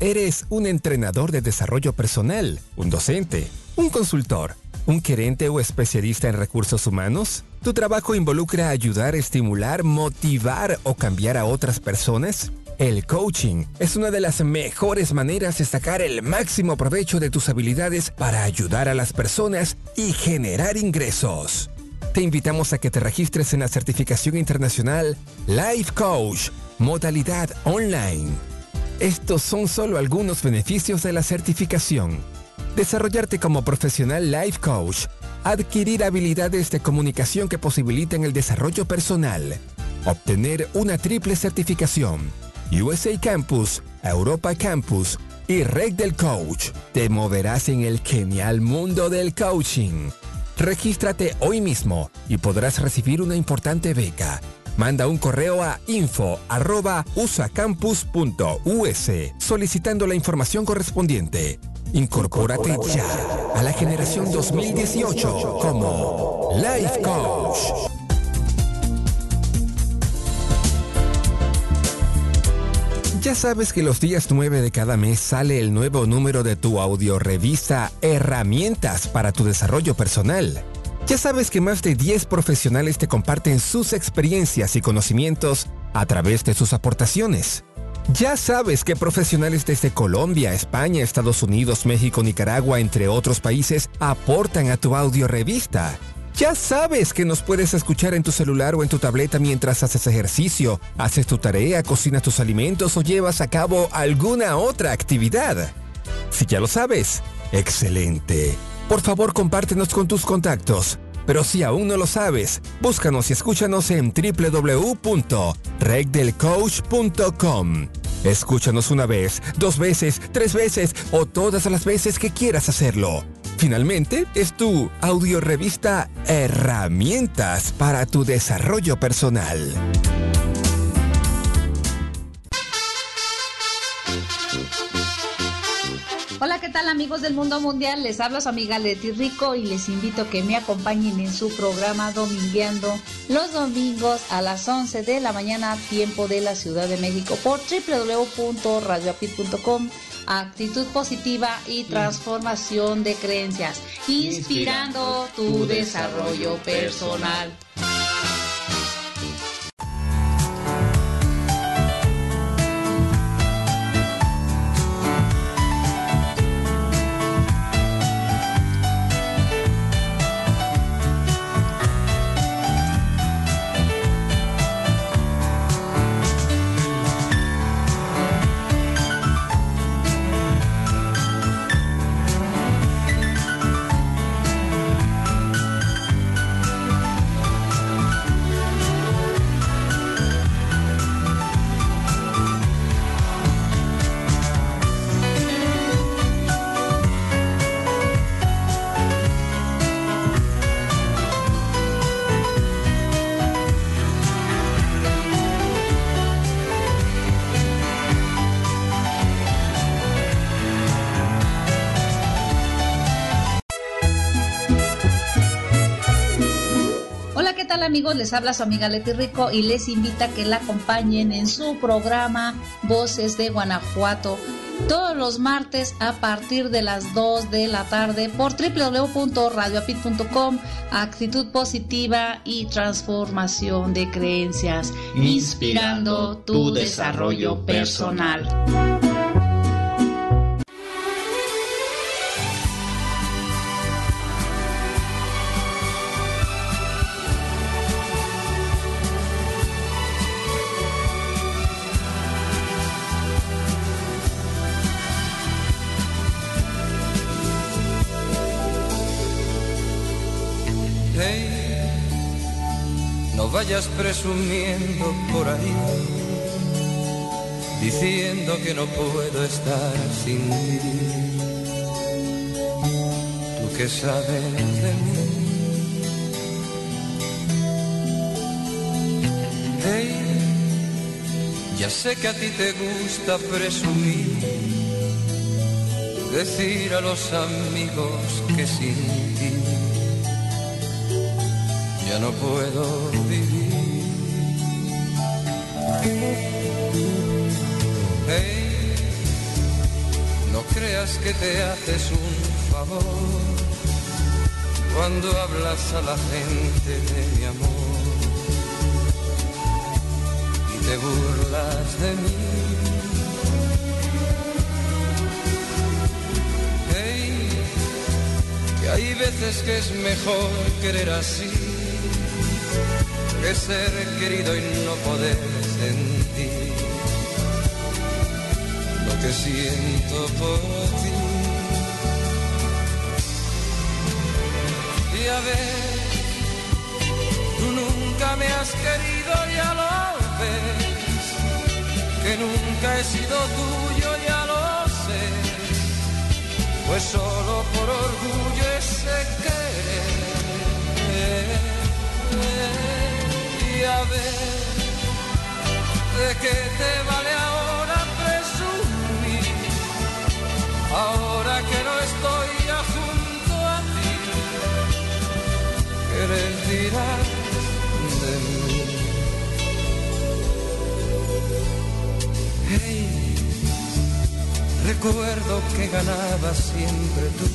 eres un entrenador de desarrollo personal, un docente, un consultor, un gerente o especialista en recursos humanos. ¿Tu trabajo involucra ayudar, estimular, motivar o cambiar a otras personas? El coaching es una de las mejores maneras de sacar el máximo provecho de tus habilidades para ayudar a las personas y generar ingresos. Te invitamos a que te registres en la certificación internacional Life Coach, modalidad online. Estos son solo algunos beneficios de la certificación. Desarrollarte como profesional Life Coach. Adquirir habilidades de comunicación que posibiliten el desarrollo personal. Obtener una triple certificación. USA Campus, Europa Campus y Red del Coach. Te moverás en el genial mundo del coaching. Regístrate hoy mismo y podrás recibir una importante beca. Manda un correo a info@usacampus.us solicitando la información correspondiente. Incorpórate ya a la generación 2018 como Life Coach. Ya sabes que los días 9 de cada mes sale el nuevo número de tu audiorevista Herramientas para tu Desarrollo Personal. Ya sabes que más de 10 profesionales te comparten sus experiencias y conocimientos a través de sus aportaciones. Ya sabes que profesionales desde Colombia, España, Estados Unidos, México, Nicaragua, entre otros países, aportan a tu audiorevista. Ya sabes que nos puedes escuchar en tu celular o en tu tableta mientras haces ejercicio, haces tu tarea, cocinas tus alimentos o llevas a cabo alguna otra actividad. Si ya lo sabes, ¡excelente! Por favor, compártenos con tus contactos. Pero si aún no lo sabes, búscanos y escúchanos en www.reddelcoach.com. Escúchanos una vez, dos veces, tres veces o todas las veces que quieras hacerlo. Finalmente, es tu audiorevista Herramientas para tu Desarrollo Personal. Hola, ¿qué tal amigos del mundo mundial? Les habla su amiga Leti Rico y les invito a que me acompañen en su programa Domingueando los domingos a las 11 de la mañana, tiempo de la Ciudad de México, por www.radioapyt.com. Actitud positiva y transformación de creencias, inspirando tu desarrollo personal. Amigos, les habla su amiga Leti Rico y les invita a que la acompañen en su programa Voces de Guanajuato, todos los martes a partir de las 2 de la tarde por www.radioapyt.com. Actitud positiva y transformación de creencias, inspirando tu desarrollo personal. Vayas presumiendo por ahí, diciendo que no puedo estar sin ti. Tú que sabes de mí. Hey, ya sé que a ti te gusta presumir, decir a los amigos que sin ti ya no puedo vivir. Hey, creas que te haces un favor cuando hablas a la gente de mi amor y te burlas de mí. Hey, que hay veces que es mejor querer así que ser querido y no poder sentir lo que siento por ti. Y a ver, tú nunca me has querido, ya lo ves, que nunca he sido tuyo, ya lo sé, pues solo por orgullo ese querer. Y a ver, ¿de qué te vale ahora presumir? Ahora que no estoy ya junto a ti, ¿qué les dirás de mí? Hey, recuerdo que ganabas siempre tú,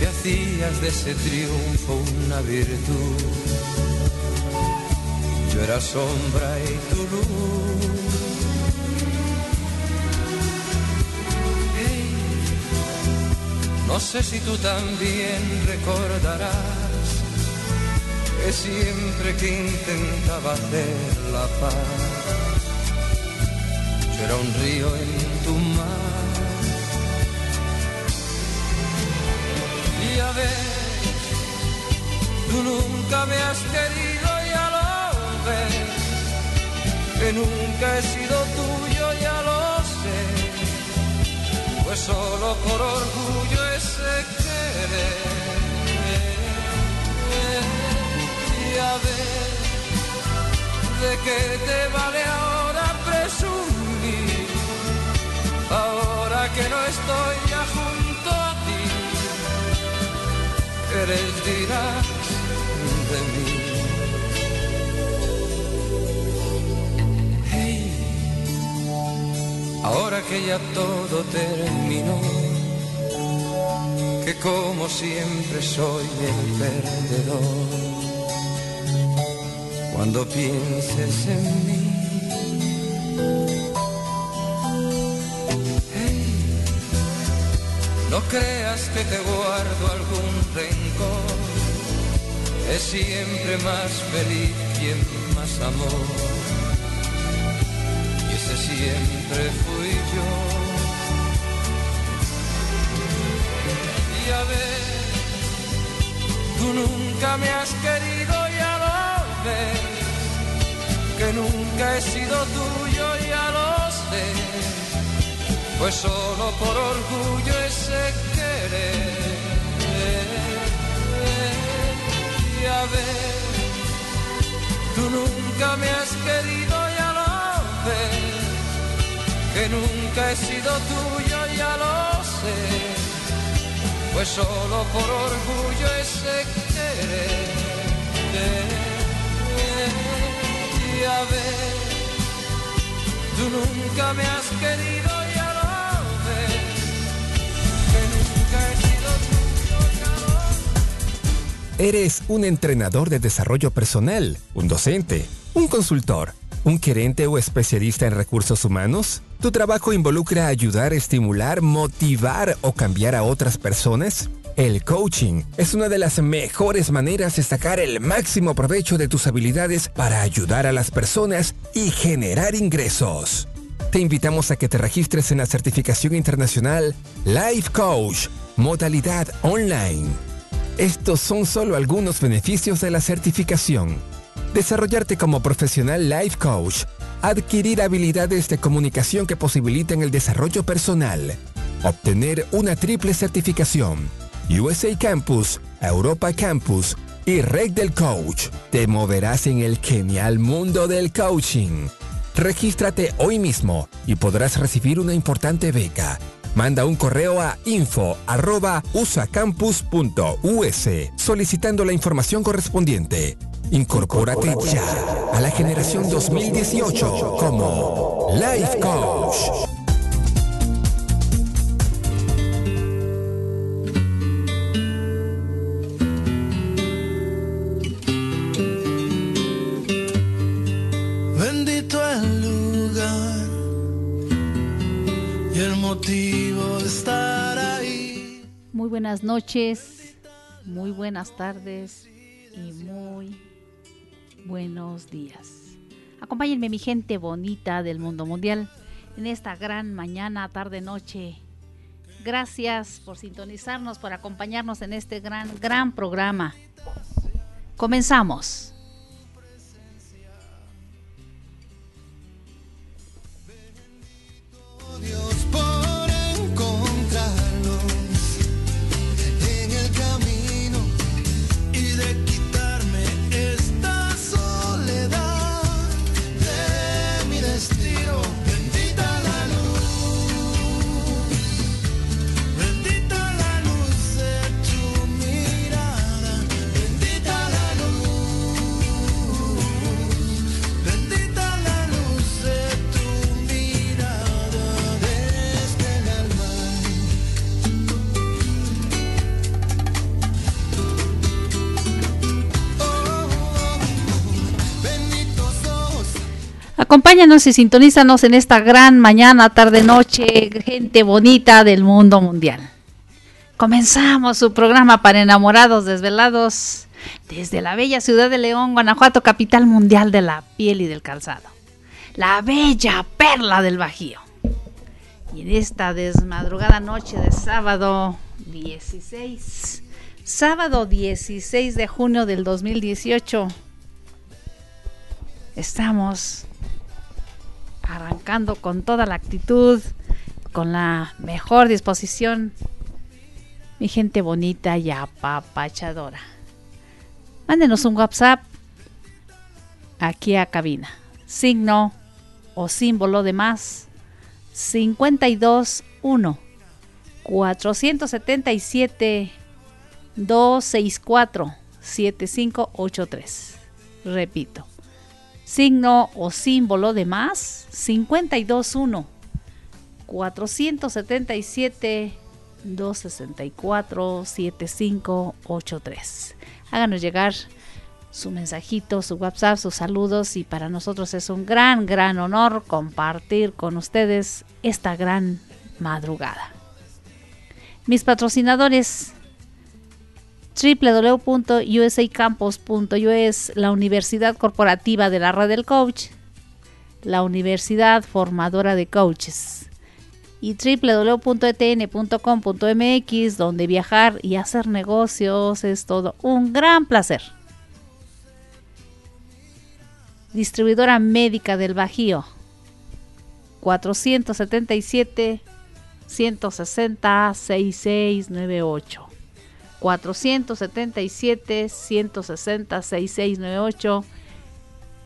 que hacías de ese triunfo una virtud. Yo era sombra y tu luz. Hey, no sé si tú también recordarás que siempre que intentaba hacer la paz, yo era un río en tu mar. Y a ver, tú nunca me has querido, ya lo ves, que nunca he sido tuyo, ya lo sé, pues solo por orgullo ese querer. Y a ver, ¿de qué te vale ahora presumir? Ahora que no estoy ya junto a ti, ¿qué les dirás de mí? Ahora que ya todo terminó, que como siempre soy el perdedor, cuando pienses en mí. Hey, no creas que te guardo algún rencor, es siempre más feliz quien más amor. Siempre fui yo. Y a ver, tú nunca me has querido, ya lo ves, que nunca he sido tuyo, ya lo sé, pues solo por orgullo ese querer. Y a ver, tú nunca me has querido, ya lo ves, que nunca he sido tuyo, ya lo sé, pues solo por orgullo ese querer. Y a ver, tú nunca me has querido, ya lo ves, que nunca he sido tuyo, ya lo sé. Eres un entrenador de desarrollo personal, un docente, un consultor, ¿un gerente o especialista en recursos humanos? ¿Tu trabajo involucra ayudar, estimular, motivar o cambiar a otras personas? El coaching es una de las mejores maneras de sacar el máximo provecho de tus habilidades para ayudar a las personas y generar ingresos. Te invitamos a que te registres en la certificación internacional Life Coach, modalidad online. Estos son solo algunos beneficios de la certificación. Desarrollarte como profesional life coach, adquirir habilidades de comunicación que posibiliten el desarrollo personal, obtener una triple certificación, USA Campus, Europa Campus y Red del Coach. Te moverás en el genial mundo del coaching. Regístrate hoy mismo y podrás recibir una importante beca. Manda un correo a info@usacampus.us solicitando la información correspondiente. Incorpórate ya a la generación 2018 como Life Coach. escrito el lugar y el motivo de estar ahí. Muy buenas noches, muy buenas tardes y muy buenos días. Acompáñenme, mi gente bonita del mundo mundial, en esta gran mañana, tarde, noche. Gracias por sintonizarnos, por acompañarnos en este gran programa. Comenzamos. Dios por encontrarnos en el camino y de quitarme esta soledad de mi destino. Bendita la luz de tu mirada, bendita la luz de tu mirada desde el alma. Oh, benditos ojos. Acompáñanos y sintonízanos en esta gran mañana, tarde, noche, gente bonita del mundo mundial. Comenzamos su programa para enamorados desvelados desde la bella ciudad de León, Guanajuato, capital mundial de la piel y del calzado. La bella perla del Bajío. Y en esta desmadrugada noche de sábado 16 de junio del 2018, estamos arrancando con toda la actitud, con la mejor disposición, mi gente bonita y apapachadora. Mándenos un WhatsApp aquí a cabina, signo o símbolo de más 521-477-264-7583. Repito, signo o símbolo de más 521-477-264-7583. Háganos llegar su mensajito, su WhatsApp, sus saludos, y para nosotros es un gran honor compartir con ustedes esta gran madrugada. Mis patrocinadores: www.usacampus.us, la Universidad Corporativa de la Red del Coach, la Universidad Formadora de Coaches, y www.etn.com.mx, donde viajar y hacer negocios es todo un gran placer. Distribuidora médica del Bajío, 477-160-6698. 477-160-6698.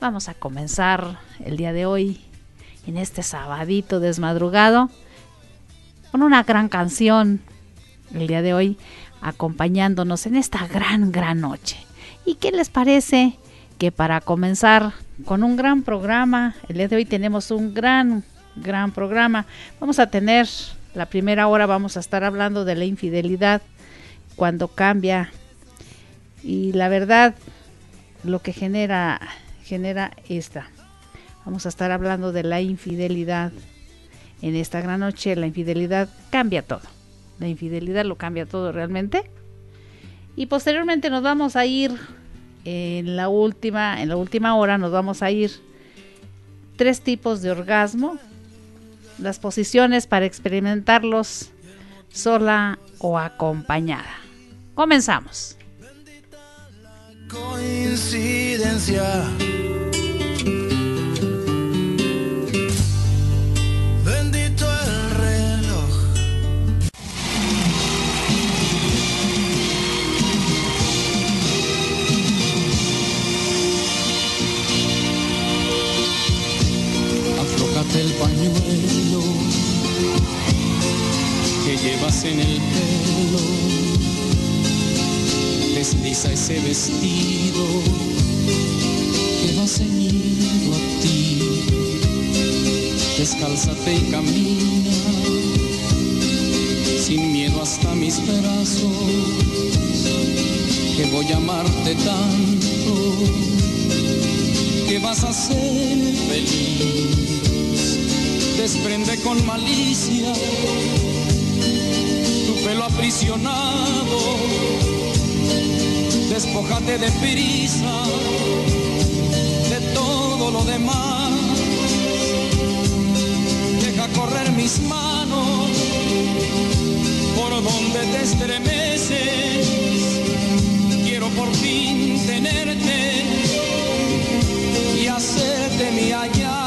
Vamos a comenzar el día de hoy, en este sabadito desmadrugado, con una gran canción. El día de hoy, acompañándonos en esta gran noche. ¿Y qué les parece que para comenzar con un gran programa? El día de hoy tenemos un gran programa. Vamos a tener la primera hora, vamos a estar hablando de la infidelidad, cuando cambia, y la verdad lo que genera esta. Vamos a estar hablando de la infidelidad en esta gran noche. La infidelidad cambia todo, la infidelidad lo cambia todo realmente. Y posteriormente nos vamos a ir en la última hora, nos vamos a ir 3 tipos de orgasmo, las posiciones para experimentarlos sola o acompañada. Comenzamos. Bendita la coincidencia, bendito el reloj. Aflójate el pañuelo que llevas en el pelo, desliza ese vestido que va ceñido a ti. Descálzate y camina sin miedo hasta mis brazos, que voy a amarte tanto que vas a ser feliz. desprende con malicia tu pelo aprisionado. Despójate de prisa de todo lo demás. Deja correr mis manos por donde te estremeces. Quiero por fin tenerte y hacerte mi allá.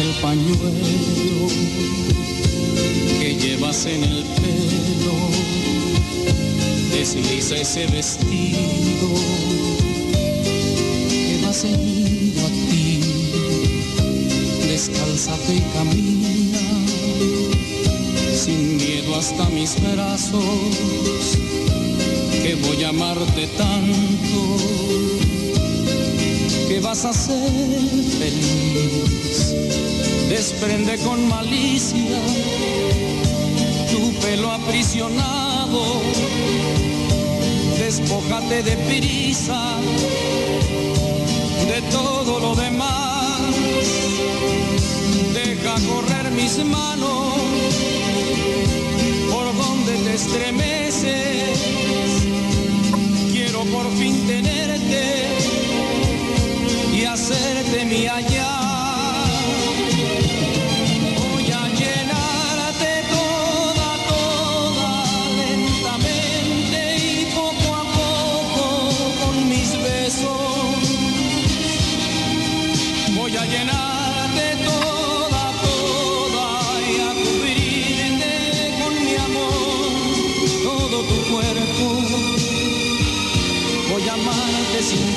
El pañuelo que llevas en el pelo, desliza ese vestido que va ceñido a ti. Descálzate y camina sin miedo hasta mis brazos, que voy a amarte tanto que vas a ser feliz. Desprende con malicia tu pelo aprisionado. Despójate de prisa de todo lo demás. Deja correr mis manos por donde te estremeces. Quiero por fin tenerte y hacerte mi allá. Voy a llenarte toda, toda, lentamente y poco a poco con mis besos. Voy a llenarte toda, toda y a cubrirte con mi amor, todo tu cuerpo. Voy a amarte sin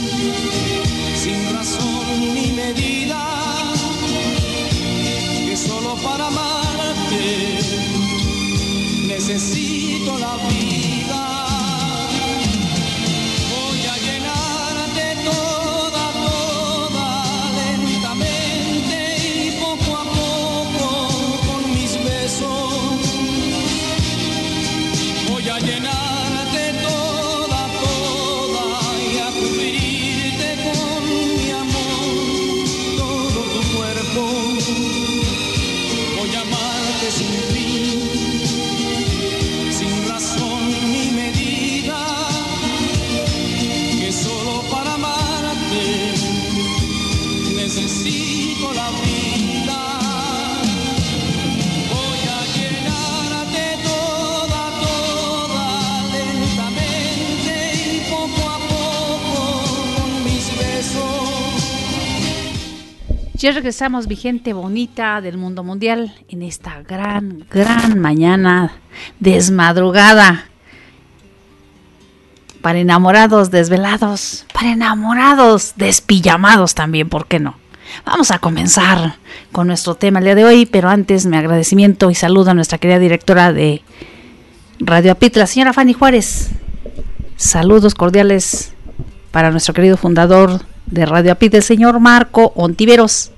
fin, sin razón ni medida, que solo para amarte necesito la vida. Voy a llenarte toda, toda, lentamente y poco a poco con mis besos. Voy a llenarte toda. Ya regresamos, mi gente bonita del mundo mundial, en esta gran mañana desmadrugada. Para enamorados desvelados, para enamorados despijamados también, ¿por qué no? Vamos a comenzar con nuestro tema el día de hoy, pero antes mi agradecimiento y saludo a nuestra querida directora de Radio Apyt, la señora Fanny Juárez. Saludos cordiales para nuestro querido fundador de Radio Apyt, el señor Marco Ontiveros.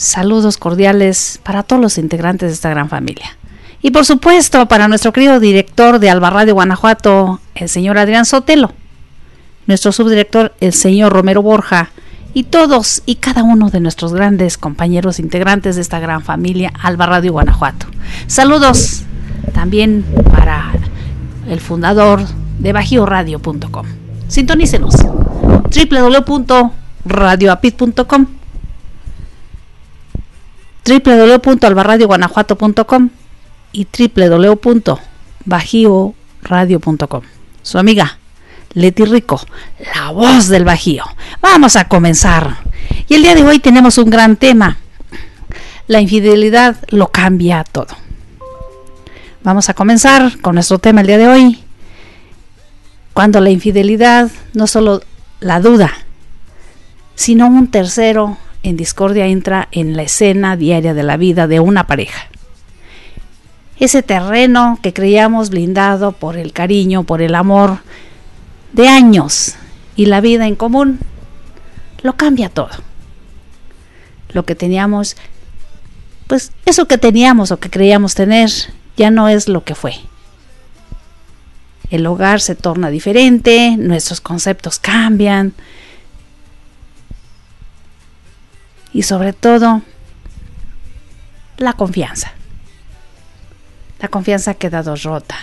Saludos cordiales para todos los integrantes de esta gran familia. Y por supuesto, para nuestro querido director de Alba Radio Guanajuato, el señor Adrián Sotelo, nuestro subdirector, el señor Romero Borja, y todos y cada uno de nuestros grandes compañeros integrantes de esta gran familia Alba Radio Guanajuato. Saludos también para el fundador de bajioradio.com. Sintonícenos www.radioapyt.com, www.albaradioguanajuato.com y www.bajioradio.com. Su amiga Leti Rico, la voz del Bajío. Vamos a comenzar. Y el día de hoy tenemos un gran tema. La infidelidad lo cambia todo. Vamos a comenzar con nuestro tema el día de hoy. Cuando la infidelidad, no solo la duda, sino un tercero en discordia entra en la escena diaria de la vida de una pareja. Ese terreno que creíamos blindado por el cariño, por el amor de años y la vida en común, lo cambia todo. Lo que teníamos, pues eso que teníamos o que creíamos tener, ya no es lo que fue. El hogar se torna diferente, nuestros conceptos cambian y sobre todo la confianza. La confianza ha quedado rota,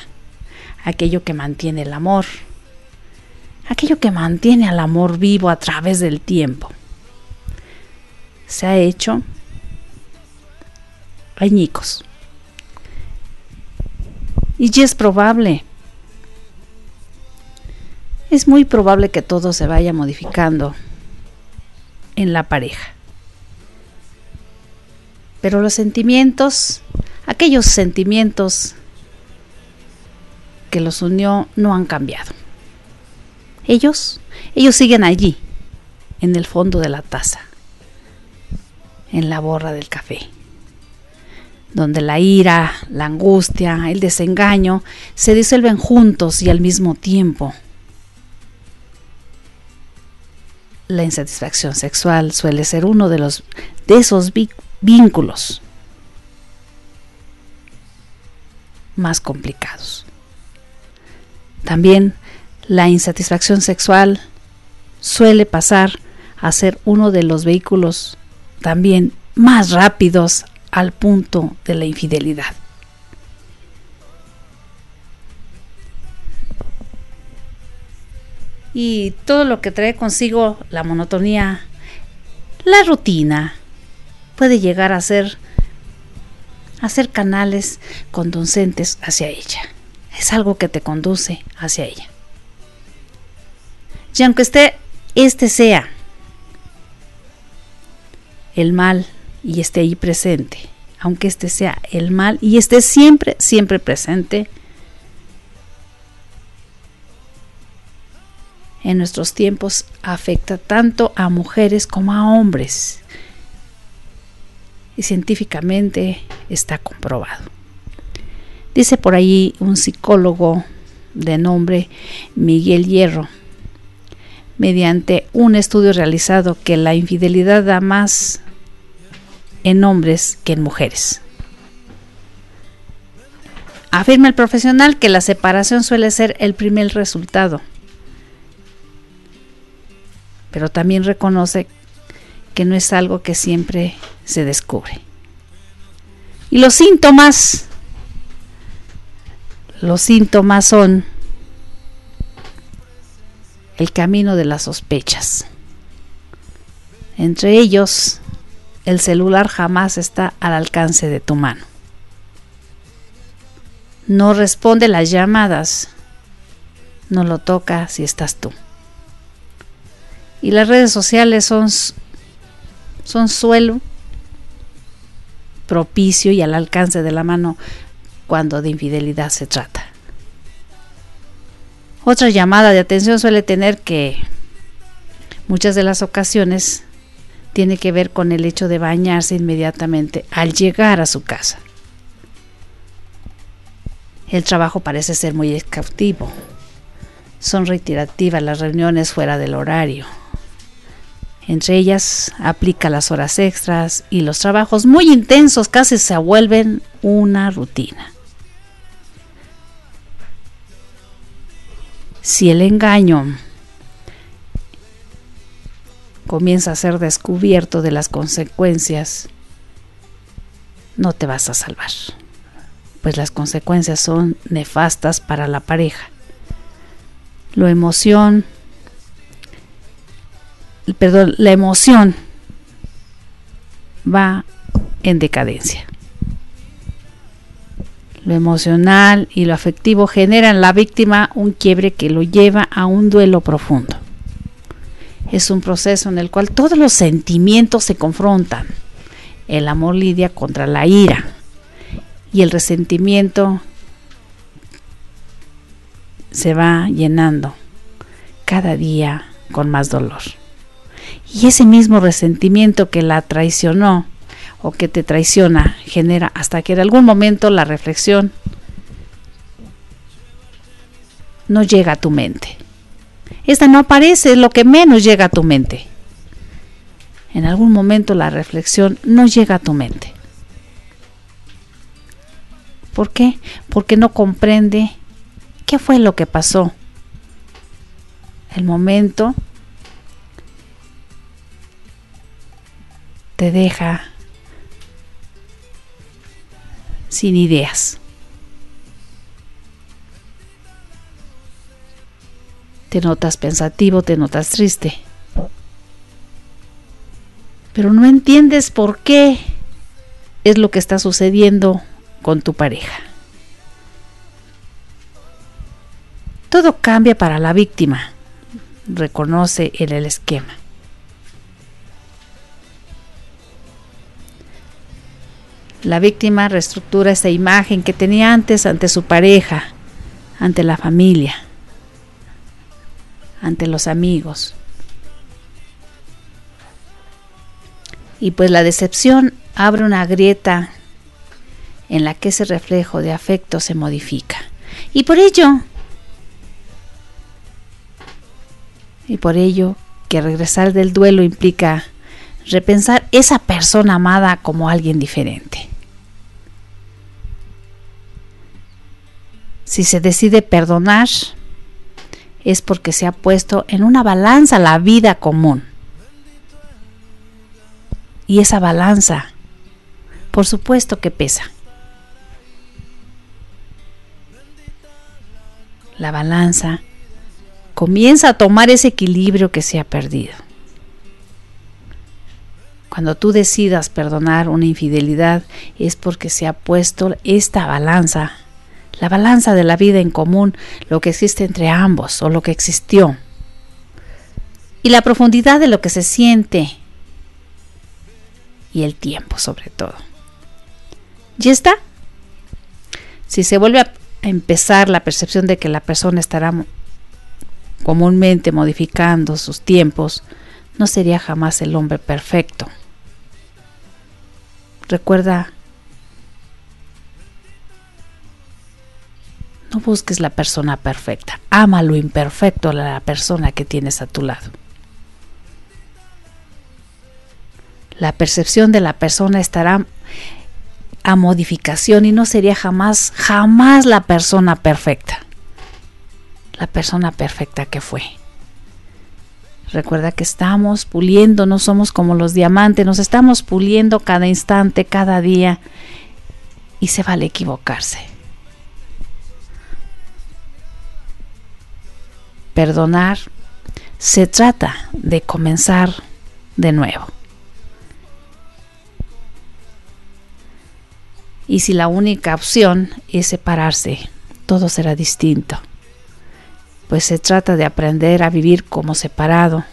aquello que mantiene el amor, aquello que mantiene al amor vivo a través del tiempo, se ha hecho añicos. Y ya es probable, es muy probable que todo se vaya modificando en la pareja. Pero los sentimientos, aquellos sentimientos que los unió no han cambiado. Ellos siguen allí, en el fondo de la taza, en la borra del café, donde la ira, la angustia, el desengaño se disuelven juntos y al mismo tiempo. La insatisfacción sexual suele ser uno de esos vínculos más complicados. También la insatisfacción sexual suele pasar a ser uno de los vehículos también más rápidos al punto de la infidelidad. Y todo lo que trae consigo la monotonía, la rutina, puede llegar a ser canales conducentes hacia ella. Es algo que te conduce hacia ella. Y aunque este sea el mal y esté ahí presente, aunque este sea el mal y esté siempre, siempre presente, en nuestros tiempos afecta tanto a mujeres como a hombres. Y científicamente está comprobado. Dice por ahí un psicólogo de nombre Miguel Hierro, mediante un estudio realizado, que la infidelidad da más en hombres que en mujeres. Afirma el profesional que la separación suele ser el primer resultado, pero también reconoce que no es algo que siempre se descubre. Y los síntomas son el camino de las sospechas. Entre ellos, el celular jamás está al alcance de tu mano. No responde las llamadas. No lo toca si estás tú. Y las redes sociales son suelo propicio y al alcance de la mano cuando de infidelidad se trata. Otra llamada de atención suele tener que muchas de las ocasiones tiene que ver con el hecho de bañarse inmediatamente al llegar a su casa. El trabajo parece ser muy exhaustivo. Son reiterativas las reuniones fuera del horario. Entre ellas aplica las horas extras y los trabajos muy intensos, casi se vuelven una rutina. Si el engaño comienza a ser descubierto de las consecuencias, no te vas a salvar, pues las consecuencias son nefastas para la pareja. La emoción va en decadencia. Lo emocional y lo afectivo generan en la víctima un quiebre que lo lleva a un duelo profundo. Es un proceso en el cual todos los sentimientos se confrontan. El amor lidia contra la ira y el resentimiento se va llenando cada día con más dolor. Y ese mismo resentimiento que la traicionó o que te traiciona genera hasta que en algún momento la reflexión no llega a tu mente. Esta no aparece, es lo que menos llega a tu mente. En algún momento la reflexión no llega a tu mente. ¿Por qué? Porque no comprende qué fue lo que pasó. El momento te deja sin ideas. Te notas pensativo, te notas triste. Pero no entiendes por qué es lo que está sucediendo con tu pareja. Todo cambia para la víctima, reconoce en el esquema. La víctima reestructura esa imagen que tenía antes ante su pareja, ante la familia, ante los amigos. Y pues la decepción abre una grieta en la que ese reflejo de afecto se modifica. Y por ello que regresar del duelo implica repensar esa persona amada como alguien diferente. Si se decide perdonar, es porque se ha puesto en una balanza la vida común. Y esa balanza, por supuesto que pesa. La balanza comienza a tomar ese equilibrio que se ha perdido. Cuando tú decidas perdonar una infidelidad, es porque se ha puesto esta balanza, la balanza de la vida en común, lo que existe entre ambos o lo que existió, y la profundidad de lo que se siente. Y el tiempo sobre todo. ¿Ya está? Si se vuelve a empezar la percepción de que la persona estará comúnmente modificando sus tiempos, no sería jamás el hombre perfecto. Recuerda, no busques la persona perfecta, ama lo imperfecto a la persona que tienes a tu lado. La percepción de la persona estará a modificación y no sería jamás la persona perfecta. La persona perfecta que fue. Recuerda que estamos puliendo, no somos como los diamantes, nos estamos puliendo cada instante, cada día, y se vale equivocarse. Perdonar se trata de comenzar de nuevo. Y si la única opción es separarse, todo será distinto, pues se trata de aprender a vivir como separado.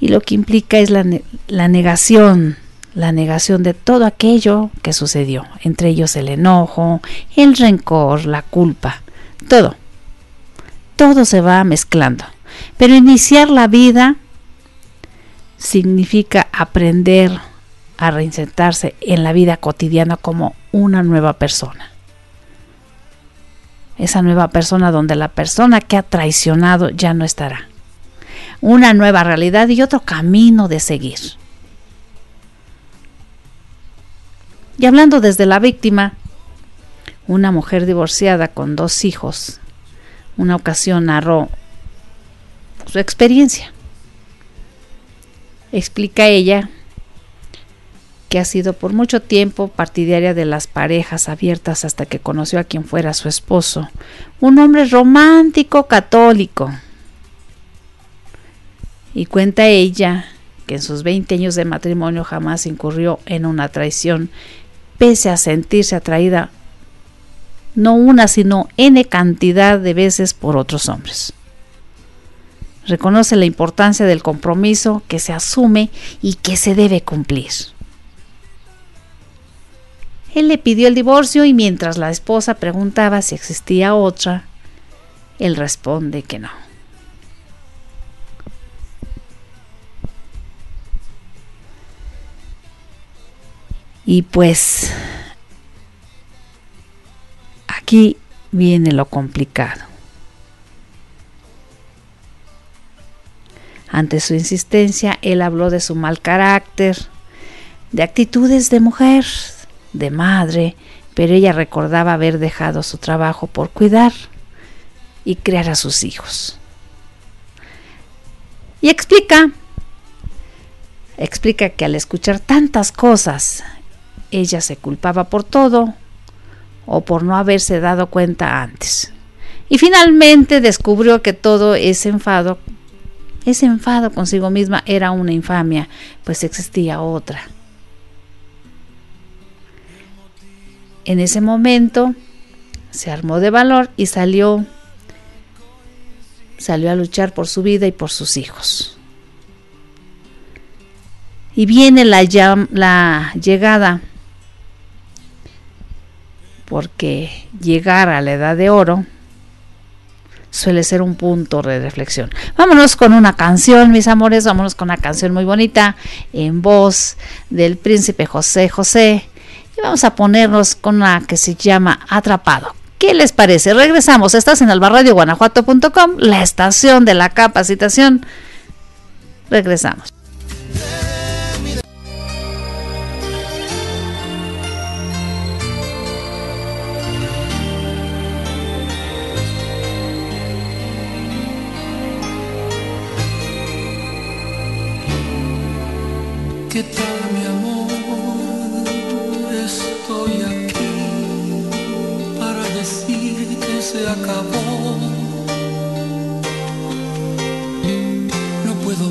Y lo que implica es la negación de todo aquello que sucedió, entre ellos el enojo, el rencor, la culpa, todo se va mezclando. Pero iniciar la vida significa aprender a reinsertarse en la vida cotidiana como una nueva persona. Esa nueva persona donde la persona que ha traicionado ya no estará. una nueva realidad y otro camino de seguir. Y hablando desde la víctima, una mujer divorciada con 2 hijos, una ocasión narró su experiencia. Explica ella que ha sido por mucho tiempo partidaria de las parejas abiertas hasta que conoció a quien fuera su esposo, un hombre romántico católico. Y cuenta ella que en sus 20 años de matrimonio jamás incurrió en una traición, pese a sentirse atraída no una sino N cantidad de veces por otros hombres. Reconoce la importancia del compromiso que se asume y que se debe cumplir. Él le pidió el divorcio y mientras la esposa preguntaba si existía otra, él responde que no. Y pues aquí viene lo complicado. Ante su insistencia, él habló de su mal carácter, de actitudes de mujer, de madre, pero ella recordaba haber dejado su trabajo por cuidar y criar a sus hijos. Y explica que al escuchar tantas cosas, ella se culpaba por todo o por no haberse dado cuenta antes. Y finalmente descubrió que todo ese enfado consigo misma era una infamia, pues existía otra. En ese momento se armó de valor y salió a luchar por su vida y por sus hijos. Y viene la llegada, porque llegar a la edad de oro suele ser un punto de reflexión. Vámonos con una canción, mis amores, vámonos con una canción muy bonita en voz del príncipe José José. Y vamos a ponernos con la que se llama Atrapado. ¿Qué les parece? Regresamos. Estás en albaradioguanajuato.com, la estación de la capacitación. Regresamos. ¿Qué tal, mi amor? Se acabó, no puedo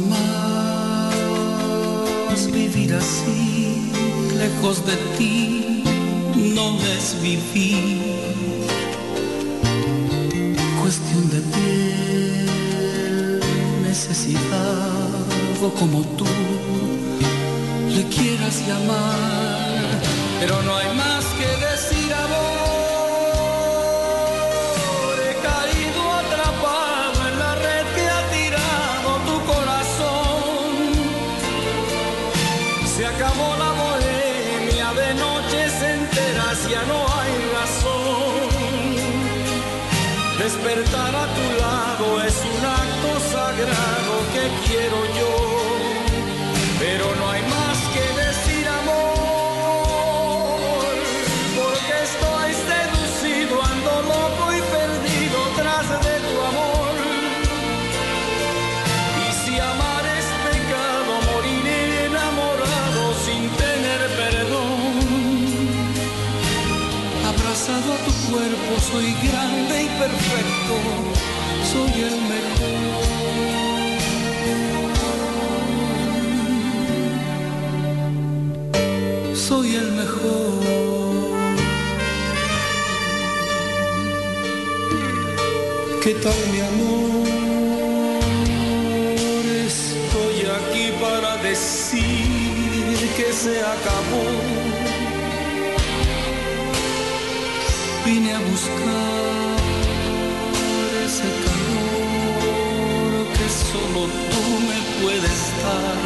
más vivir así, lejos de ti no es vivir, cuestión de piel, necesidad, o como tú le quieras llamar, pero no hay más que decir amor. Despertar a tu lado es un acto sagrado que quiero yo, pero no hay más que decir amor, porque estoy seducido, ando loco y perdido tras de tu amor. Y si amar es pecado, moriré enamorado sin tener perdón. Abrazado a tu cuerpo soy grande y perfecto, soy el mejor. Soy el mejor. ¿Qué tal, mi amor? Estoy aquí para decir que se acabó. Vine a buscar ese calor que solo tú me puedes dar.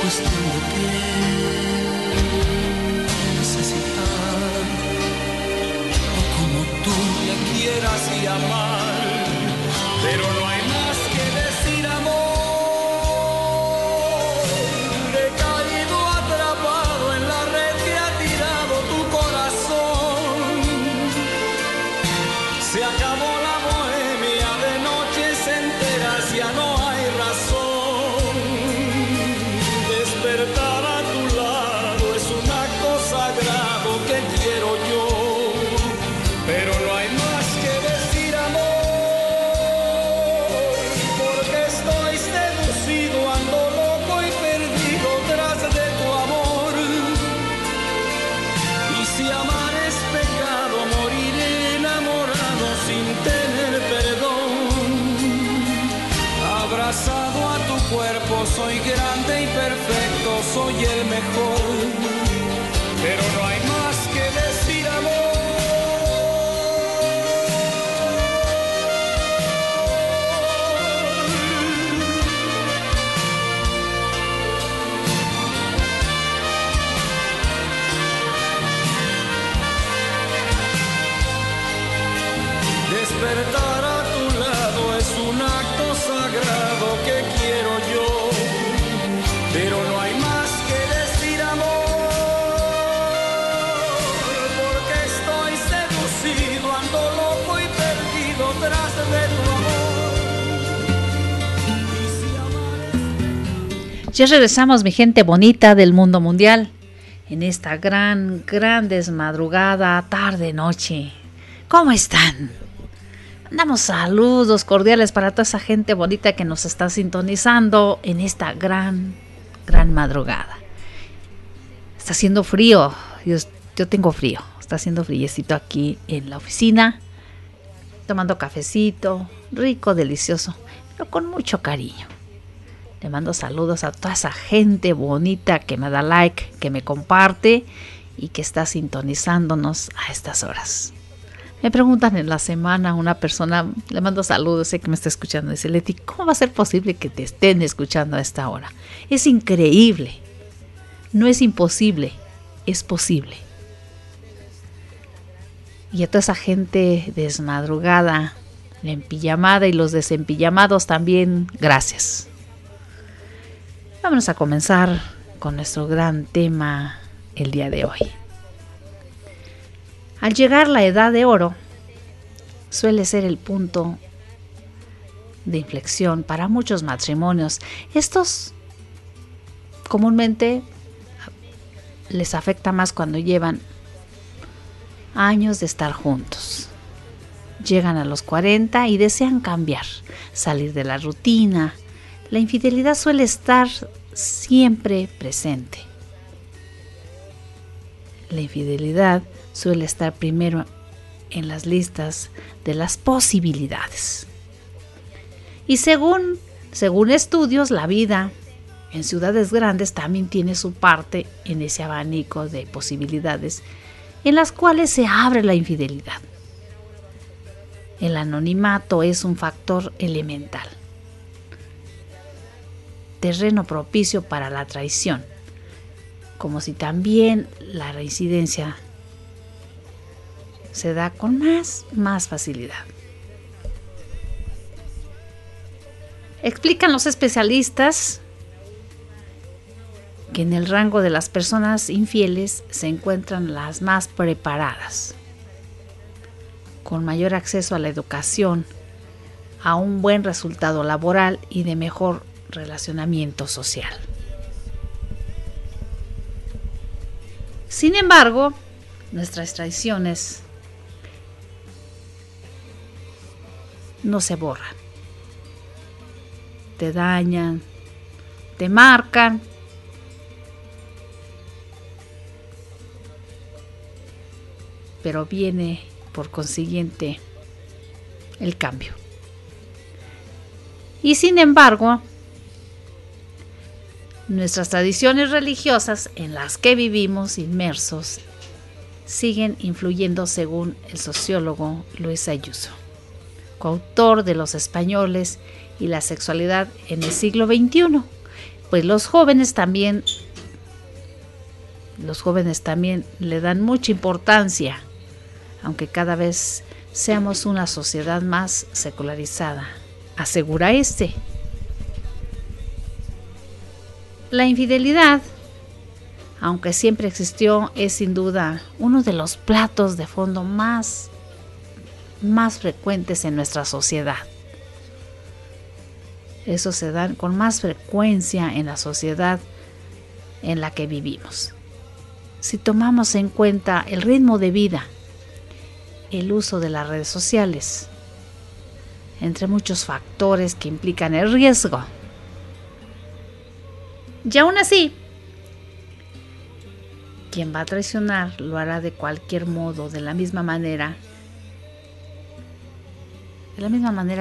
Cuestión de piel, necesidad, o como tú la quieras llamar. pero no hay más que decir amor. He caído atrapado en la red que ha tirado tu corazón. Se acabó la bohemia de noches enteras, ya no hay razón. Despertar a tu lado es un acto sagrado que quiero yo, pero no hay más. Abrazado a tu cuerpo, soy grande y perfecto, soy el mejor, pero no hay más que decir amor. Despertar a tu lado es un acto sagrado que quiero yo, pero no hay más que decir amor, porque estoy seducido, ando loco y perdido tras de tu amor. Ya regresamos, mi gente bonita del mundo mundial, en esta gran desmadrugada, tarde, noche. ¿Cómo están? Damos saludos cordiales para toda esa gente bonita que nos está sintonizando en esta gran madrugada. Está haciendo frío, yo tengo frío, está haciendo friecito aquí en la oficina, tomando cafecito, rico, delicioso, pero con mucho cariño. Le mando saludos a toda esa gente bonita que me da like, que me comparte y que está sintonizándonos a estas horas. Me preguntan en la semana, una persona, le mando saludos, sé que me está escuchando, dice: Leti, ¿cómo va a ser posible que te estén escuchando a esta hora? Es increíble, no es imposible, es posible. Y a toda esa gente desmadrugada, la empillamada y los desempillamados también, gracias. Vámonos a comenzar con nuestro gran tema el día de hoy. Al llegar la edad de oro, suele ser el punto de inflexión para muchos matrimonios. Estos comúnmente les afecta más cuando llevan años de estar juntos. Llegan a los 40 y desean cambiar, salir de la rutina. La infidelidad suele estar siempre presente. La infidelidad suele estar primero en las listas de las posibilidades. Y según estudios, la vida en ciudades grandes también tiene su parte en ese abanico de posibilidades en las cuales se abre la infidelidad. El anonimato es un factor elemental, terreno propicio para la traición, como si también la reincidencia se da con más facilidad. Explican los especialistas que en el rango de las personas infieles se encuentran las más preparadas, con mayor acceso a la educación, a un buen resultado laboral y de mejor relacionamiento social. Sin embargo, nuestras traiciones no se borran, te dañan, te marcan, pero viene por consiguiente el cambio. Y sin embargo, nuestras tradiciones religiosas en las que vivimos inmersos siguen influyendo, según el sociólogo Luis Ayuso, coautor de Los españoles y la sexualidad en el siglo XXI, pues los jóvenes también le dan mucha importancia, aunque cada vez seamos una sociedad más secularizada asegura este. La infidelidad, aunque siempre existió, es sin duda uno de los platos de fondo más frecuentes en nuestra sociedad. Eso se da con más frecuencia en la sociedad en la que vivimos. Si tomamos en cuenta el ritmo de vida, el uso de las redes sociales, entre muchos factores que implican el riesgo. Y aún así, quien va a traicionar lo hará de cualquier modo, de la misma manera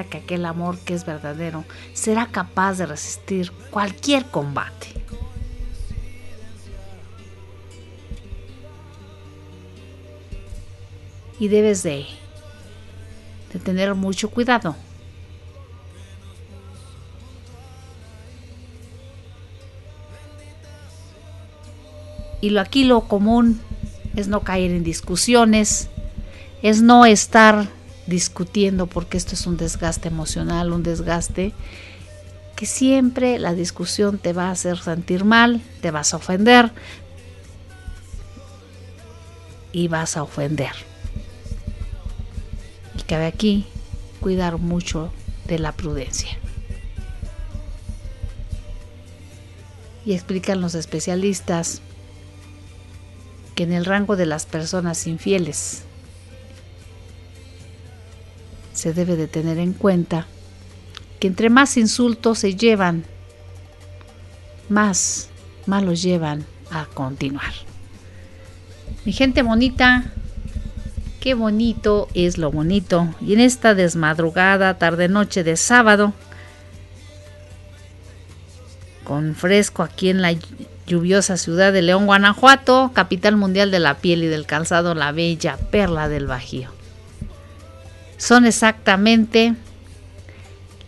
que aquel amor que es verdadero será capaz de resistir cualquier combate. Y debes de tener mucho cuidado. Y aquí lo común es no caer en discusiones, es no estar discutiendo, porque esto es un desgaste emocional, un desgaste que siempre la discusión te va a hacer sentir mal, te vas a ofender y vas a ofender. Y cabe aquí cuidar mucho de la prudencia. Y explican los especialistas que en el rango de las personas infieles se debe de tener en cuenta que entre más insultos se llevan, más los llevan a continuar. Mi gente bonita, qué bonito es lo bonito. Y en esta desmadrugada, tarde-noche de sábado, con fresco aquí en la lluviosa ciudad de León, Guanajuato, capital mundial de la piel y del calzado, la bella perla del Bajío. Son exactamente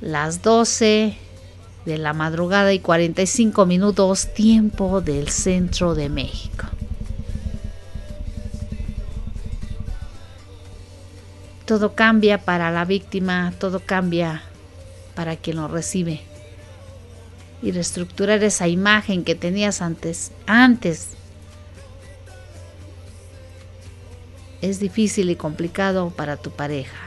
las 12 de la madrugada y 45 minutos, tiempo del centro de México. Todo cambia para la víctima, todo cambia para quien lo recibe. Y reestructurar esa imagen que tenías antes. Es difícil y complicado para tu pareja.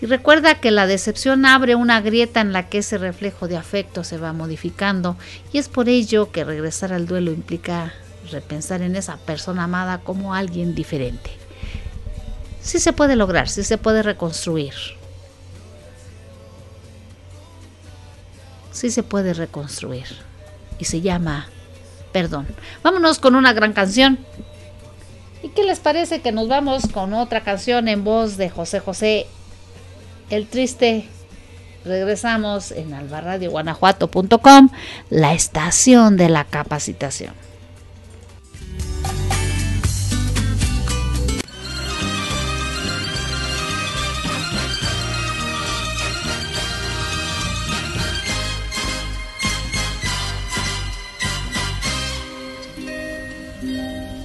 Y recuerda que la decepción abre una grieta en la que ese reflejo de afecto se va modificando, y es por ello que regresar al duelo implica repensar en esa persona amada como alguien diferente. Sí se puede lograr, sí se puede reconstruir. Sí se puede reconstruir. Y se llama perdón. Vámonos con una gran canción. ¿Y qué les parece que nos vamos con otra canción en voz de José José? El triste. Regresamos en albaradioguanajuato.com, la estación de la capacitación.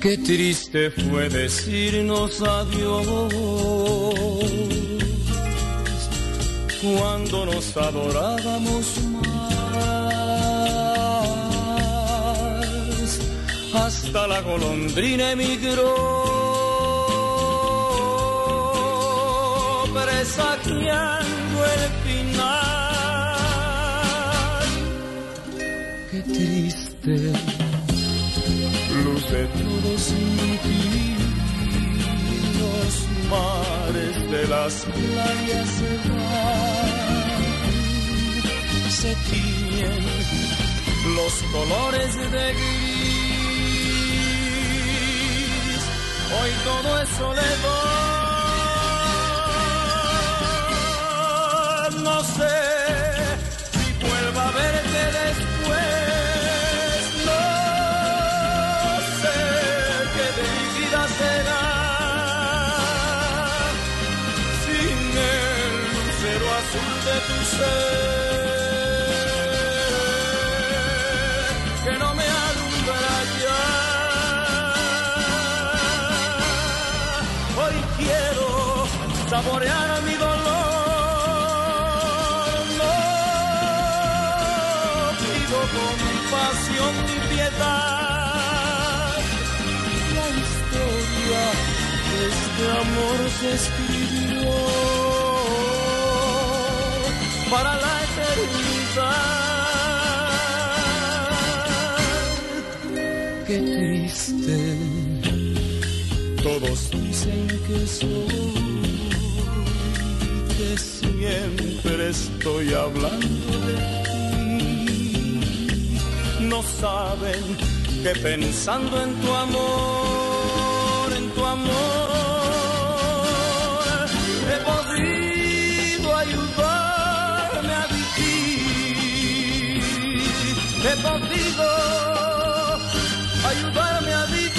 Qué triste fue decirnos adiós cuando nos adorábamos más, hasta la golondrina emigró, presagiando el final. Qué triste luce todo sin ti, los mares de las playas se van. Se tiñen los colores de gris, hoy todo es soledad, no sé si vuelva a verte después, no sé qué de mi vida será, sin el lucero azul de tu ser. Saborear mi dolor, y piedad. La historia de este amor se escribió para la eternidad. Qué triste, todos dicen que soy, que siempre estoy hablando de ti. No saben que pensando en tu amor, he podido ayudarme a vivir, he podido ayudarme a vivir.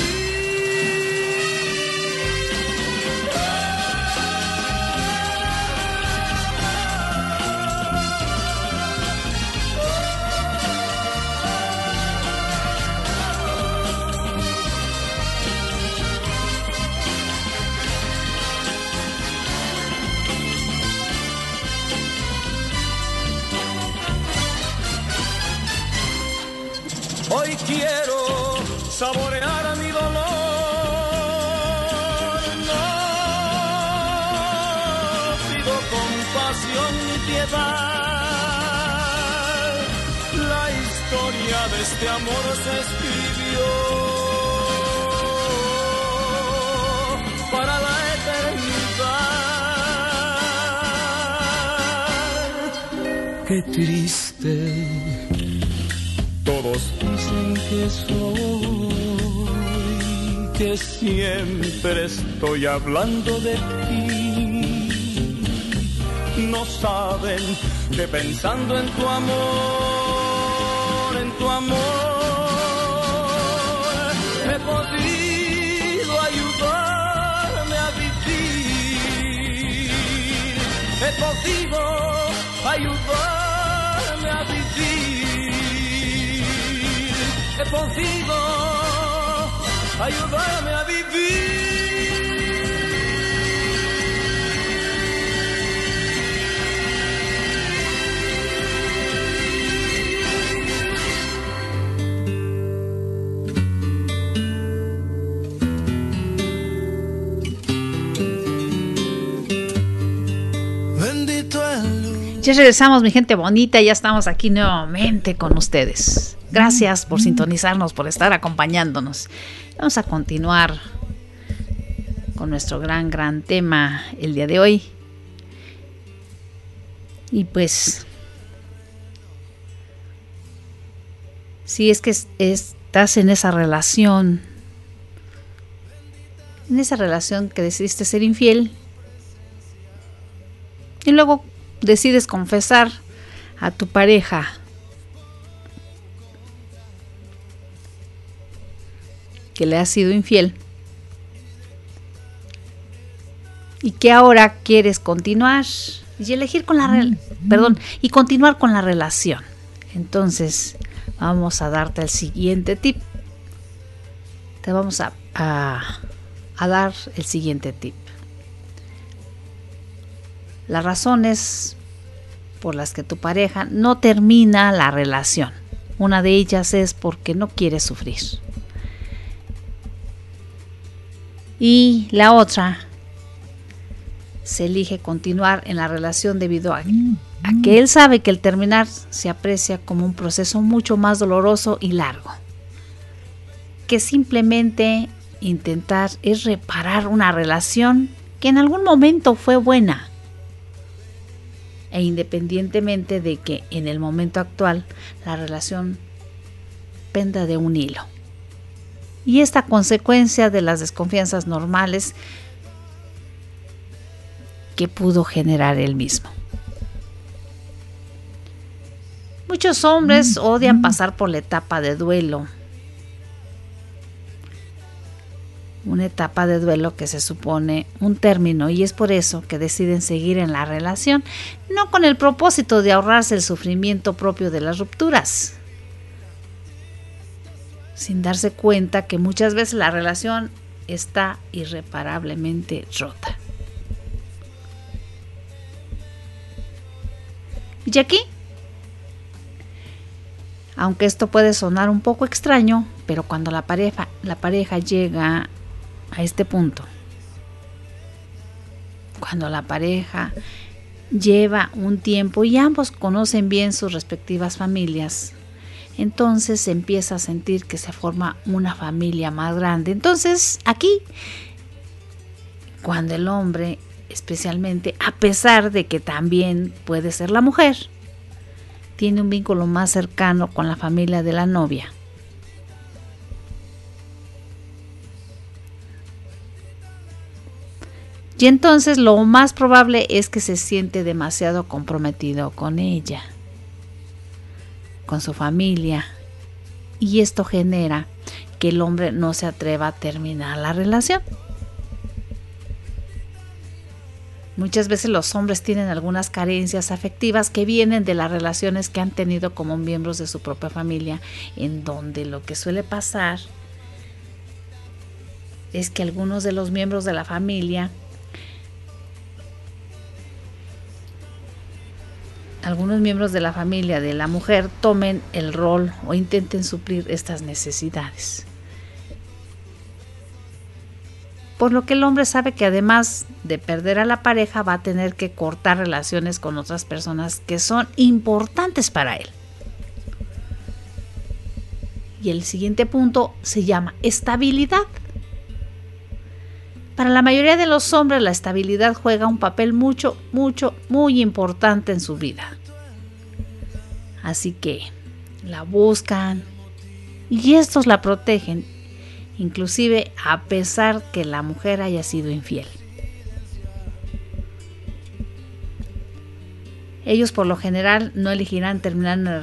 Hoy quiero saborear mi dolor. No pido compasión ni piedad. La historia de este amor se escribió para la eternidad. Qué triste. Todos dicen que soy, que siempre estoy hablando de ti. No saben que pensando en tu amor, en tu amor, he podido ayudarme a vivir. He podido ayudarme a vivir. He podido ayudarme a vivir. Bendito el... Ya regresamos, mi gente bonita, ya estamos aquí nuevamente con ustedes. Gracias por sintonizarnos, por estar acompañándonos. Vamos a continuar con nuestro gran tema el día de hoy. Y pues, si es que estás en esa relación que decidiste ser infiel, y luego decides confesar a tu pareja, que le has sido infiel y que ahora quieres continuar y elegir con la y continuar con la relación. Entonces vamos a darte el siguiente tip. Te vamos a dar el siguiente tip. Las razones por las que tu pareja no termina la relación. Una de ellas es porque no quiere sufrir. Y la otra, se elige continuar en la relación debido a que él sabe que el terminar se aprecia como un proceso mucho más doloroso y largo, que simplemente intentar es reparar una relación que en algún momento fue buena. E independientemente de que en el momento actual la relación penda de un hilo. Y esta consecuencia de las desconfianzas normales que pudo generar él mismo. Muchos hombres odian pasar por la etapa de duelo. Una etapa de duelo que se supone un término, y es por eso que deciden seguir en la relación, no con el propósito de ahorrarse el sufrimiento propio de las rupturas, sin darse cuenta que muchas veces la relación está irreparablemente rota. Y aquí Aunque esto puede sonar un poco extraño, pero cuando la pareja llega a este punto, cuando la pareja lleva un tiempo y ambos conocen bien sus respectivas familias, entonces se empieza a sentir que se forma una familia más grande. Entonces aquí, cuando el hombre, especialmente, a pesar de que también puede ser la mujer, tiene un vínculo más cercano con la familia de la novia. Y entonces lo más probable es que se siente demasiado comprometido con ella, con su familia, y esto genera que el hombre no se atreva a terminar la relación. Muchas veces los hombres tienen algunas carencias afectivas que vienen de las relaciones que han tenido como miembros de su propia familia, en donde lo que suele pasar es que algunos de los miembros de la familia, de la mujer tomen el rol o intenten suplir estas necesidades. Por lo que el hombre sabe que además de perder a la pareja va a tener que cortar relaciones con otras personas que son importantes para él. Y el siguiente punto se llama estabilidad. Para la mayoría de los hombres la estabilidad juega un papel muy importante en su vida. Así que la buscan y estos la protegen, inclusive a pesar que la mujer haya sido infiel. Ellos por lo general no elegirán terminar una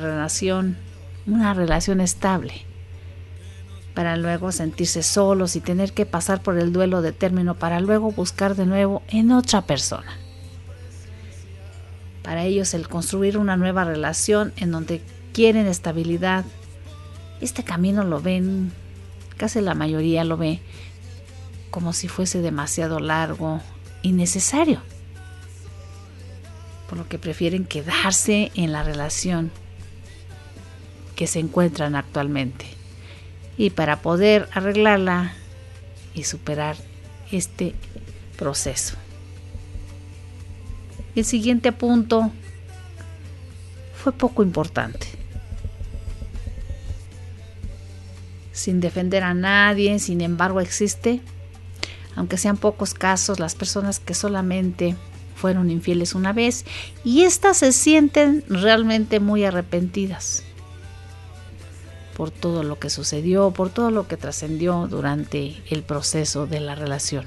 relación estable, para luego sentirse solos y tener que pasar por el duelo de término para luego buscar de nuevo en otra persona. Para ellos el construir una nueva relación en donde quieren estabilidad, este camino lo ven, casi la mayoría lo ve como si fuese demasiado largo y necesario, por lo que prefieren quedarse en la relación que se encuentran actualmente, y para poder arreglarla y superar este proceso. El siguiente punto fue poco importante. Sin defender a nadie, sin embargo existe, aunque sean pocos casos, las personas que solamente fueron infieles una vez y estas se sienten realmente muy arrepentidas por todo lo que sucedió, por todo lo que trascendió durante el proceso de la relación.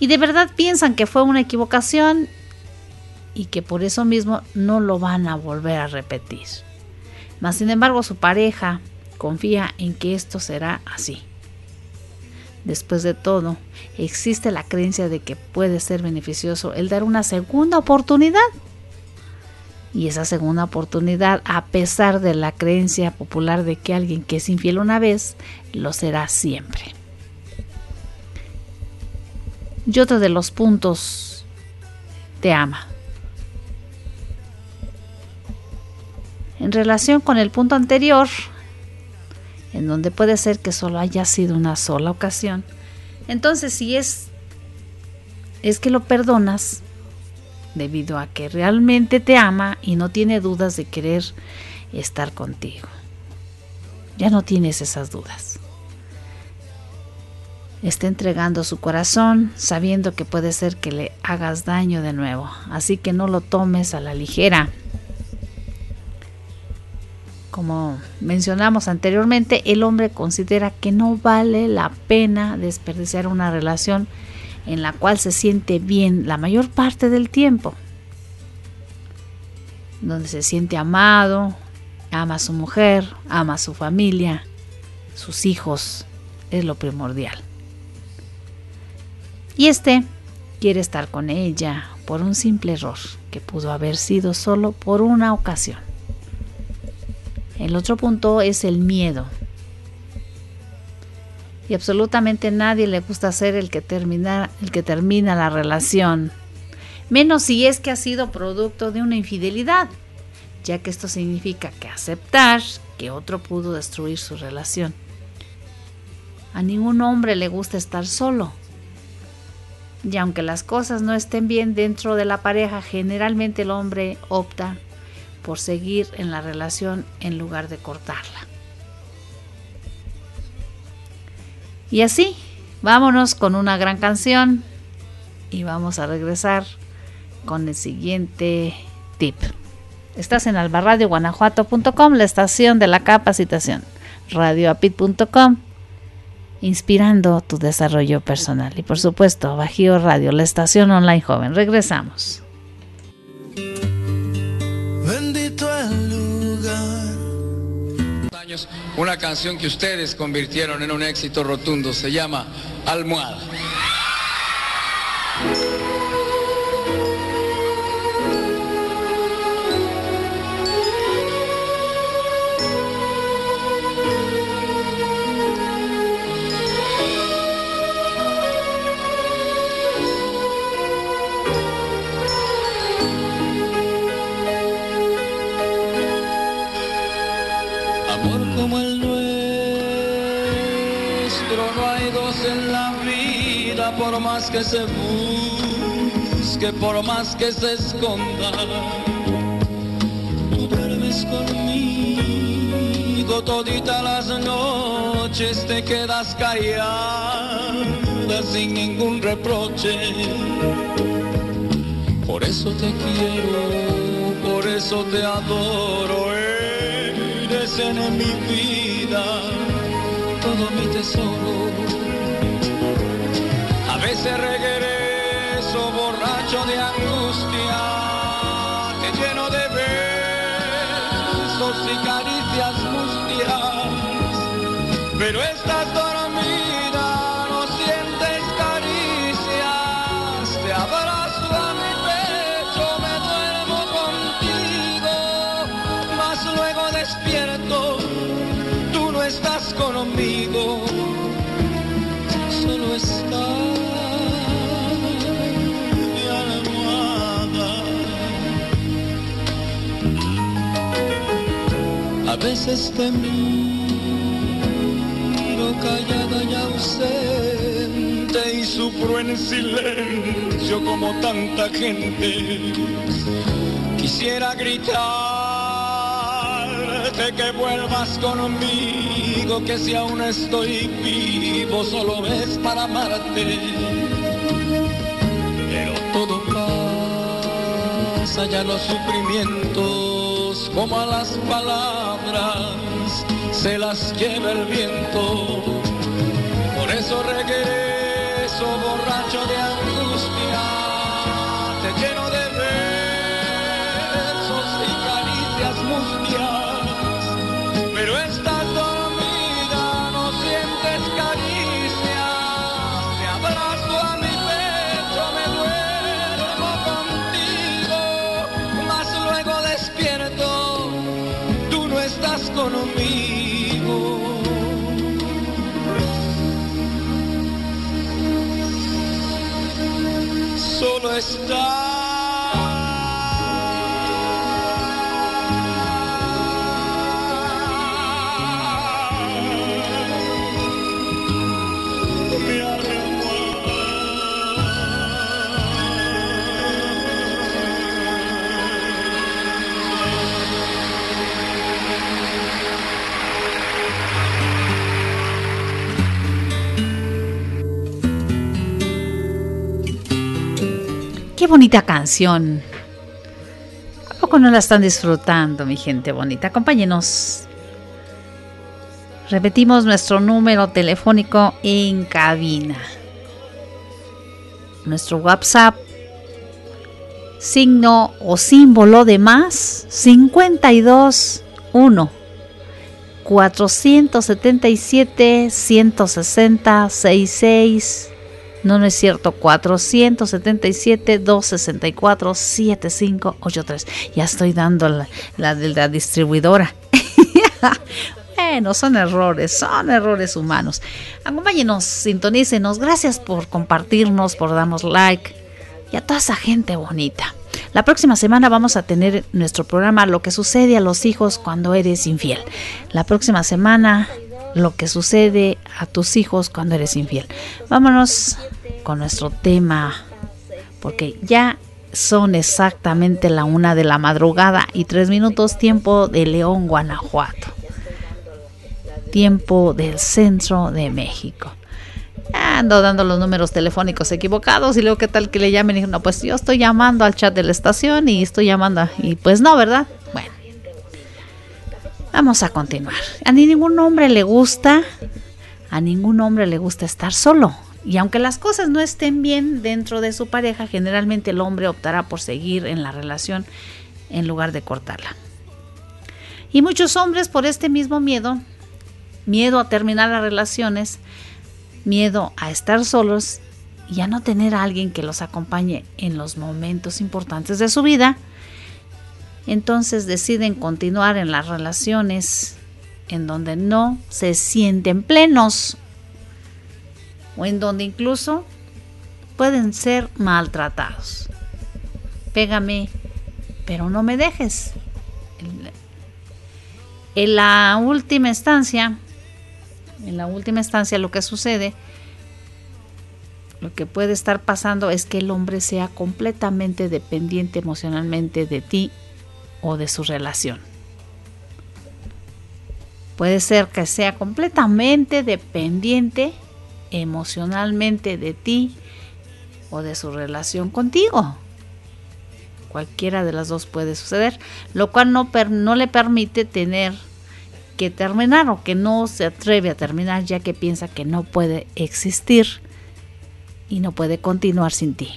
Y de verdad piensan que fue una equivocación y que por eso mismo no lo van a volver a repetir. Mas sin embargo su pareja confía en que esto será así. Después de todo, existe la creencia de que puede ser beneficioso el dar una segunda oportunidad. Y esa segunda oportunidad, a pesar de la creencia popular de que alguien que es infiel una vez, lo será siempre. Y otro de los puntos, te ama. En relación con el punto anterior, en donde puede ser que solo haya sido una sola ocasión. Entonces, si es que lo perdonas debido a que realmente te ama y no tiene dudas de querer estar contigo. Ya no tienes esas dudas. Está entregando su corazón sabiendo que puede ser que le hagas daño de nuevo. Así que no lo tomes a la ligera. Como mencionamos anteriormente, el hombre considera que no vale la pena desperdiciar una relación en la cual se siente bien la mayor parte del tiempo, donde se siente amado, ama a su mujer, ama a su familia, sus hijos, es lo primordial. Y quiere estar con ella por un simple error que pudo haber sido solo por una ocasión. El otro punto es el miedo. Y absolutamente nadie le gusta ser el que termina la relación, menos si es que ha sido producto de una infidelidad. ya que esto significa que aceptar que otro pudo destruir su relación. A ningún hombre le gusta estar solo. Y aunque las cosas no estén bien dentro de la pareja, generalmente el hombre opta por seguir en la relación en lugar de cortarla. Y así, vámonos con una gran canción y vamos a regresar con el siguiente tip. Estás en albaradioguanajuato.com, la estación de la capacitación, radioapyt.com, inspirando tu desarrollo personal. Y por supuesto, Bajío Radio, la estación online joven. Regresamos. Bendito el lugar. Una canción que ustedes convirtieron en un éxito rotundo, se llama Almohada. Por más que se busque, por más que se esconda, tú duermes conmigo todita las noches, te quedas callada sin ningún reproche. Por eso te quiero, por eso te adoro, eres en mi vida, todo mi tesoro. A veces regreso borracho de angustia, te lleno de besos y caricias mustias, pero estás dormida, no sientes caricias, te abrazo a mi pecho, me duermo contigo, mas luego despierto, tú no estás conmigo, solo estás. A veces te miro callada y ausente y sufro en silencio como tanta gente. Quisiera gritarte que vuelvas conmigo, que si aún estoy vivo solo es para amarte. Pero todo pasa, ya los sufrimientos como a las palabras se las lleva el viento. Por eso regreso borracho de angustia, te lleno de besos y caricias mustias, pero estás dormida, no sientes caricias, te abrazo a mi pecho, me duermo contigo, mas luego despierto, estás conmigo. Solo estás. ¡Qué bonita canción! ¿A poco no la están disfrutando, mi gente bonita? Acompáñenos. Repetimos nuestro número telefónico en cabina. Nuestro WhatsApp, signo o símbolo de más, 521 477 160 66. No, no es cierto, 477-264-7583. Ya estoy dando la de la distribuidora. Bueno, son errores humanos. Acompáñenos, sintonícenos. Gracias por compartirnos, por darnos like. Y a toda esa gente bonita. La próxima semana vamos a tener nuestro programa Lo que sucede a los hijos cuando eres infiel. La próxima semana, lo que sucede a tus hijos cuando eres infiel. Vámonos con nuestro tema, porque ya son exactamente 1:03 p.m, tiempo de León, Guanajuato. Tiempo del centro de México. Ando dando los números telefónicos equivocados y luego qué tal que le llamen y dicen, no, pues yo estoy llamando al chat de la estación y estoy llamando, y pues no, ¿verdad? Bueno, vamos a continuar. A ningún hombre le gusta, estar solo. Y aunque las cosas no estén bien dentro de su pareja, generalmente el hombre optará por seguir en la relación en lugar de cortarla. Y muchos hombres, por este mismo miedo a terminar las relaciones, miedo a estar solos y a no tener a alguien que los acompañe en los momentos importantes de su vida, entonces deciden continuar en las relaciones en donde no se sienten plenos o en donde incluso pueden ser maltratados. Pégame, pero no me dejes. En la última instancia lo que sucede, lo que puede estar pasando es que el hombre sea completamente dependiente emocionalmente de ti o de su relación. Puede ser que sea completamente dependiente emocionalmente de ti o de su relación contigo. Cualquiera de las dos puede suceder, lo cual no le permite tener que terminar, o que no se atreve a terminar, ya que piensa que no puede existir y no puede continuar sin ti.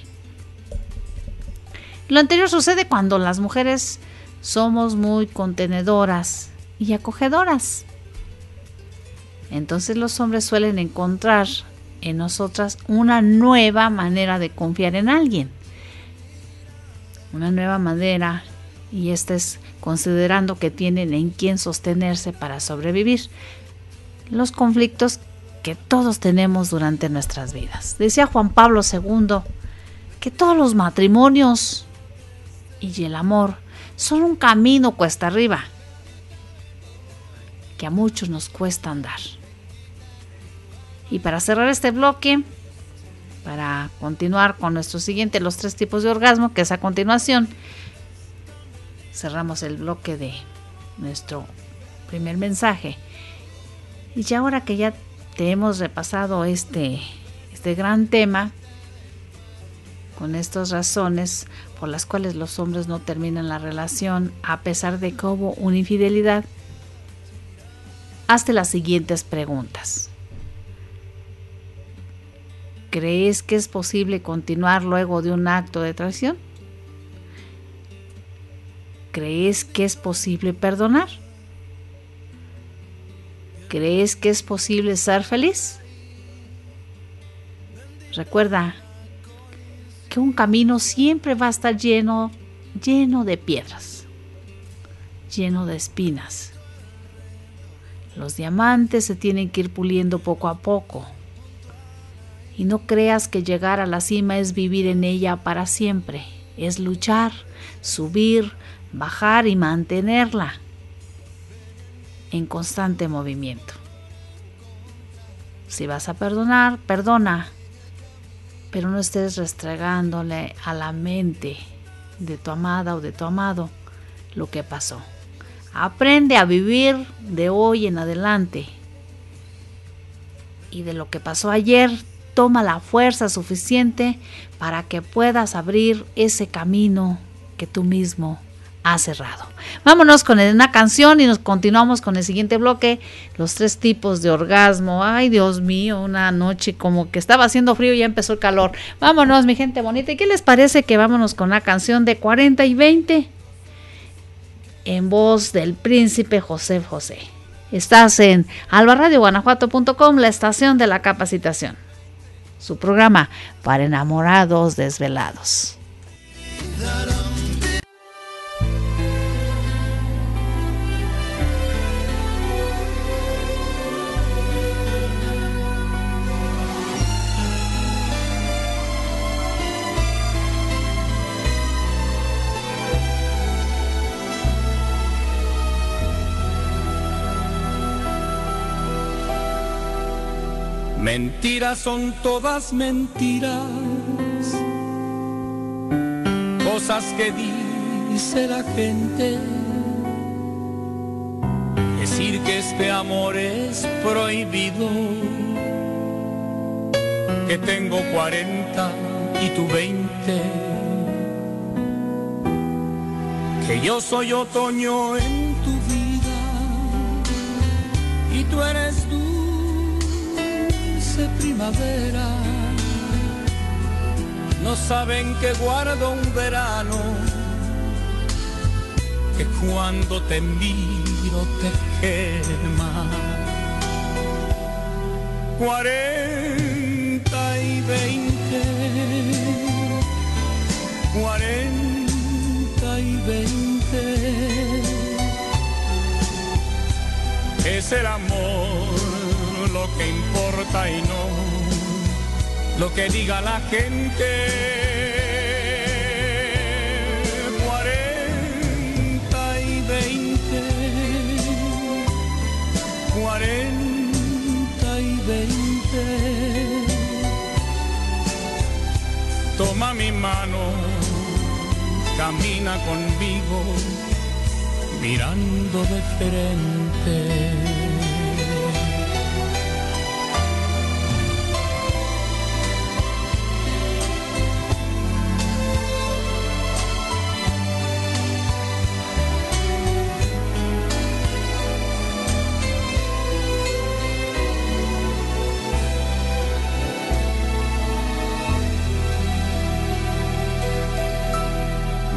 Lo anterior sucede cuando las mujeres somos muy contenedoras y acogedoras. Entonces los hombres suelen encontrar en nosotras una nueva manera de confiar en alguien. Una nueva manera, y esta es considerando que tienen en quién sostenerse para sobrevivir los conflictos que todos tenemos durante nuestras vidas. Decía Juan Pablo II que todos los matrimonios y el amor son un camino cuesta arriba que a muchos nos cuesta andar. Y para cerrar este bloque, para continuar con nuestro siguiente, los 3 tipos de orgasmo, que es a continuación, cerramos el bloque de nuestro primer mensaje. Y ya ahora que ya te hemos repasado este gran tema, con estas razones por las cuales los hombres no terminan la relación a pesar de que hubo una infidelidad, hazte las siguientes preguntas. ¿Crees que es posible continuar luego de un acto de traición? ¿Crees que es posible perdonar? ¿Crees que es posible ser feliz? Recuerda que un camino siempre va a estar lleno de piedras, lleno de espinas. Los diamantes se tienen que ir puliendo poco a poco. Y no creas que llegar a la cima es vivir en ella para siempre. Es luchar, subir, bajar y mantenerla en constante movimiento. Si vas a perdonar, perdona. Pero no estés restregándole a la mente de tu amada o de tu amado lo que pasó. Aprende a vivir de hoy en adelante, y de lo que pasó ayer toma la fuerza suficiente para que puedas abrir ese camino que tú mismo has cerrado. Vámonos con una canción y nos continuamos con el siguiente bloque, los 3 tipos de orgasmo. Ay, Dios mío, una noche como que estaba haciendo frío y ya empezó el calor. Vámonos, mi gente bonita. ¿Y qué les parece que vámonos con la canción de 40 y 20? En voz del príncipe José José. Estás en albaradioguanajuato.com, la estación de la capacitación. Su programa para enamorados desvelados. Mentiras son todas mentiras, cosas que dice la gente. Decir que este amor es prohibido, que tengo 40 y tú 20, que yo soy otoño en tu vida y tú eres dulce primavera. No saben que guardo un verano, que cuando te miro te quema. 40 y 20, 40 y 20. Es el amor lo que importa y no lo que diga la gente. 40 y 20. Toma mi mano, camina conmigo, mirando de frente.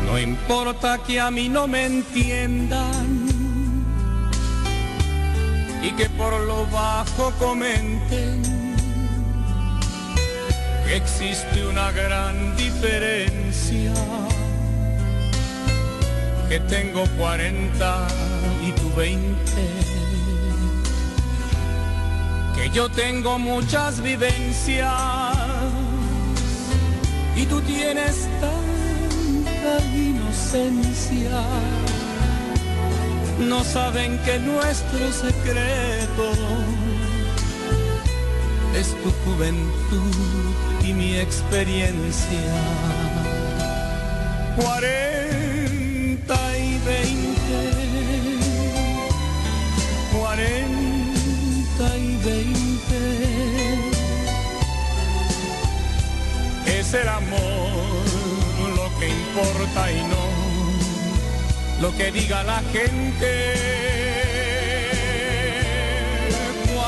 No importa que a mí no me entiendan y que por lo bajo comenten que existe una gran diferencia, que tengo 40 y tú 20, que yo tengo muchas vivencias y tú tienes inocencia. No saben que nuestro secreto es tu juventud y mi experiencia. 40 y 20, 40 y 20. Es el amor que importa y no lo que diga la gente. 40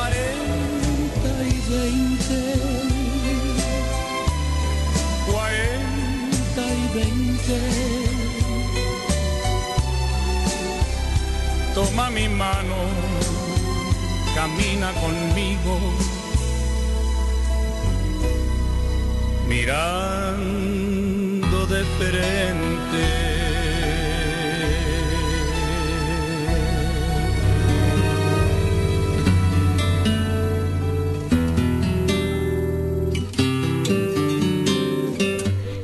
y 20, 40 y 20. Toma mi mano, camina conmigo, mirando diferente.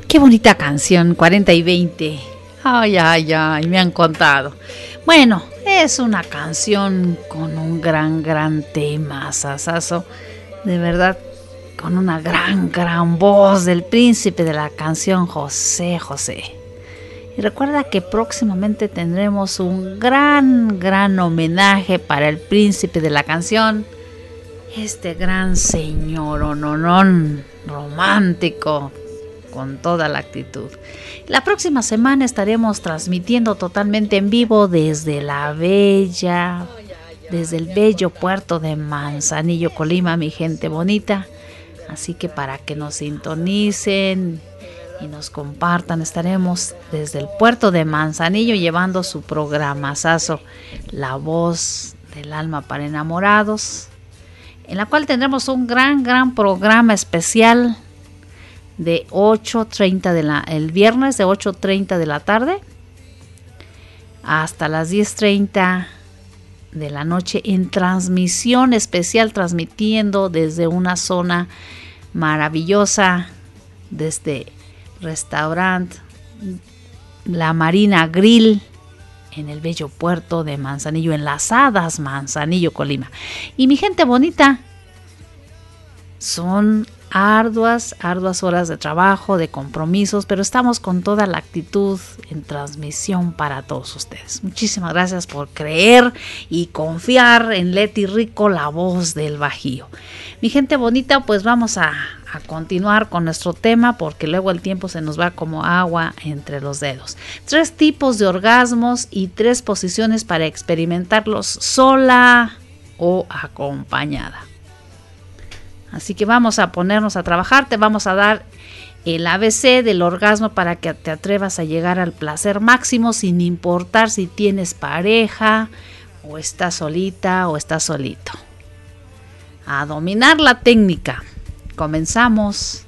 Qué bonita canción, 40 y 20. Ay, ay, ay, me han contado. Bueno, es una canción con un gran tema, sasazo, de verdad, con una gran voz del príncipe de la canción, José José. Y recuerda que próximamente tendremos un gran homenaje para el príncipe de la canción, este gran señor ononón, romántico, con toda la actitud. La próxima semana estaremos transmitiendo totalmente en vivo desde desde el bello puerto de Manzanillo, Colima, mi gente bonita. Así que para que nos sintonicen y nos compartan, estaremos desde el puerto de Manzanillo llevando su programazazo, La Voz del Alma para Enamorados, en la cual tendremos un gran programa especial de 8:30 el viernes, de 8:30 de la tarde hasta las 10:30 de la noche, en transmisión especial, transmitiendo desde una zona maravillosa, desde restaurante La Marina Grill en el bello puerto de Manzanillo, en Las Hadas, Manzanillo, Colima. Y mi gente bonita, son arduas horas de trabajo, de compromisos, pero estamos con toda la actitud en transmisión para todos ustedes. Muchísimas gracias por creer y confiar en Leti Rico, la voz del Bajío. Mi gente bonita, pues vamos a continuar con nuestro tema, porque luego el tiempo se nos va como agua entre los dedos. 3 tipos de orgasmos y 3 posiciones para experimentarlos sola o acompañada. Así que vamos a ponernos a trabajar, te vamos a dar el ABC del orgasmo para que te atrevas a llegar al placer máximo sin importar si tienes pareja o estás solita o estás solito. A dominar la técnica. Comenzamos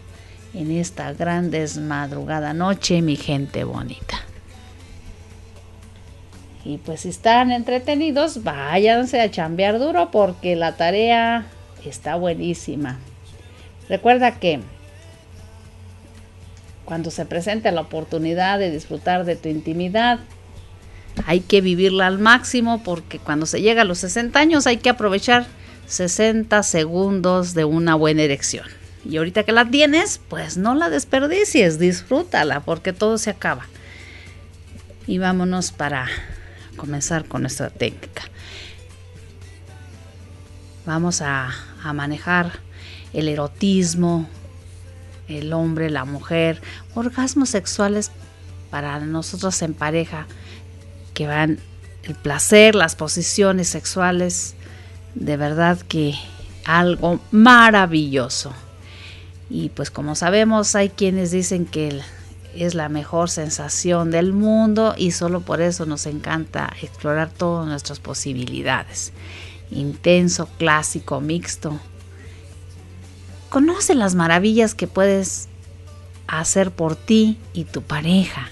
en esta gran desmadrugada noche, mi gente bonita. Y pues si están entretenidos, váyanse a chambear duro porque la tarea está buenísima. Recuerda que cuando se presente la oportunidad de disfrutar de tu intimidad, hay que vivirla al máximo, porque cuando se llega a los 60 años hay que aprovechar 60 segundos de una buena erección. Y ahorita que la tienes, pues no la desperdicies, disfrútala, porque todo se acaba. Y vámonos para comenzar con nuestra técnica. Vamos a manejar el erotismo, el hombre, la mujer, orgasmos sexuales para nosotros en pareja, que van el placer, las posiciones sexuales, de verdad que algo maravilloso. Y pues como sabemos, hay quienes dicen que es la mejor sensación del mundo y solo por eso nos encanta explorar todas nuestras posibilidades. Intenso, clásico, mixto. Conoce las maravillas que puedes hacer por ti y tu pareja.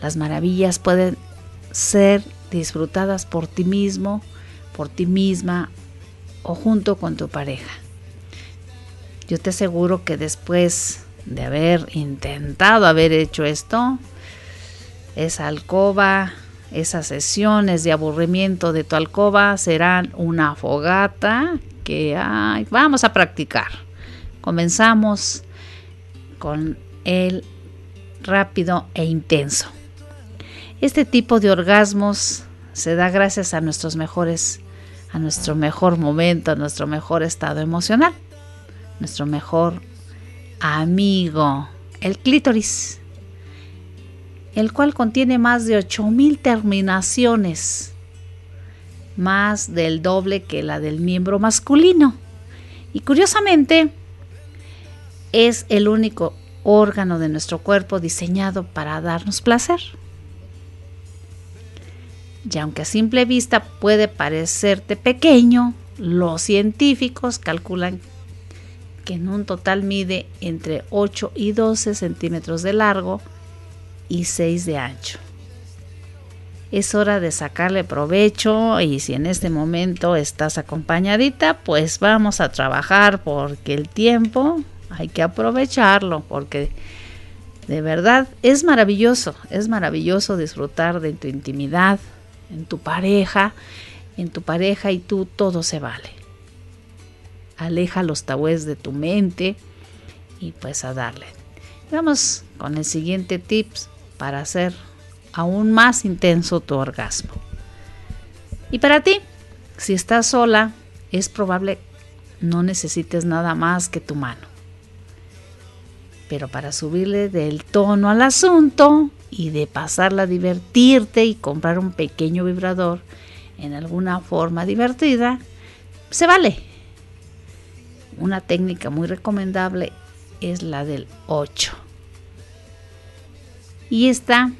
Las maravillas pueden ser disfrutadas por ti mismo, por ti misma o junto con tu pareja. Yo te aseguro que después de haber intentado, haber hecho esto, esa alcoba, esas sesiones de aburrimiento de tu alcoba serán una fogata que vamos a practicar. Comenzamos con el rápido e intenso. Este tipo de orgasmos se da gracias a nuestro mejor momento, a nuestro mejor estado emocional, nuestro mejor amigo, el clítoris, el cual contiene más de 8,000 terminaciones, más del doble que la del miembro masculino. Y curiosamente, es el único órgano de nuestro cuerpo diseñado para darnos placer. Y aunque a simple vista puede parecerte pequeño, los científicos calculan que en un total mide entre 8 y 12 centímetros de largo y 6 de ancho. Es hora de sacarle provecho, y si en este momento estás acompañadita, pues vamos a trabajar, porque el tiempo hay que aprovecharlo, porque de verdad es maravilloso disfrutar de tu intimidad, en tu pareja y tú, todo se vale. Aleja los tabúes de tu mente y pues a darle. Vamos con el siguiente tips para hacer aún más intenso tu orgasmo. Y para ti, si estás sola, es probable no necesites nada más que tu mano. Pero para subirle del tono al asunto y de pasarla a divertirte y comprar un pequeño vibrador en alguna forma divertida, se vale. Una técnica muy recomendable es la del 8. Y esta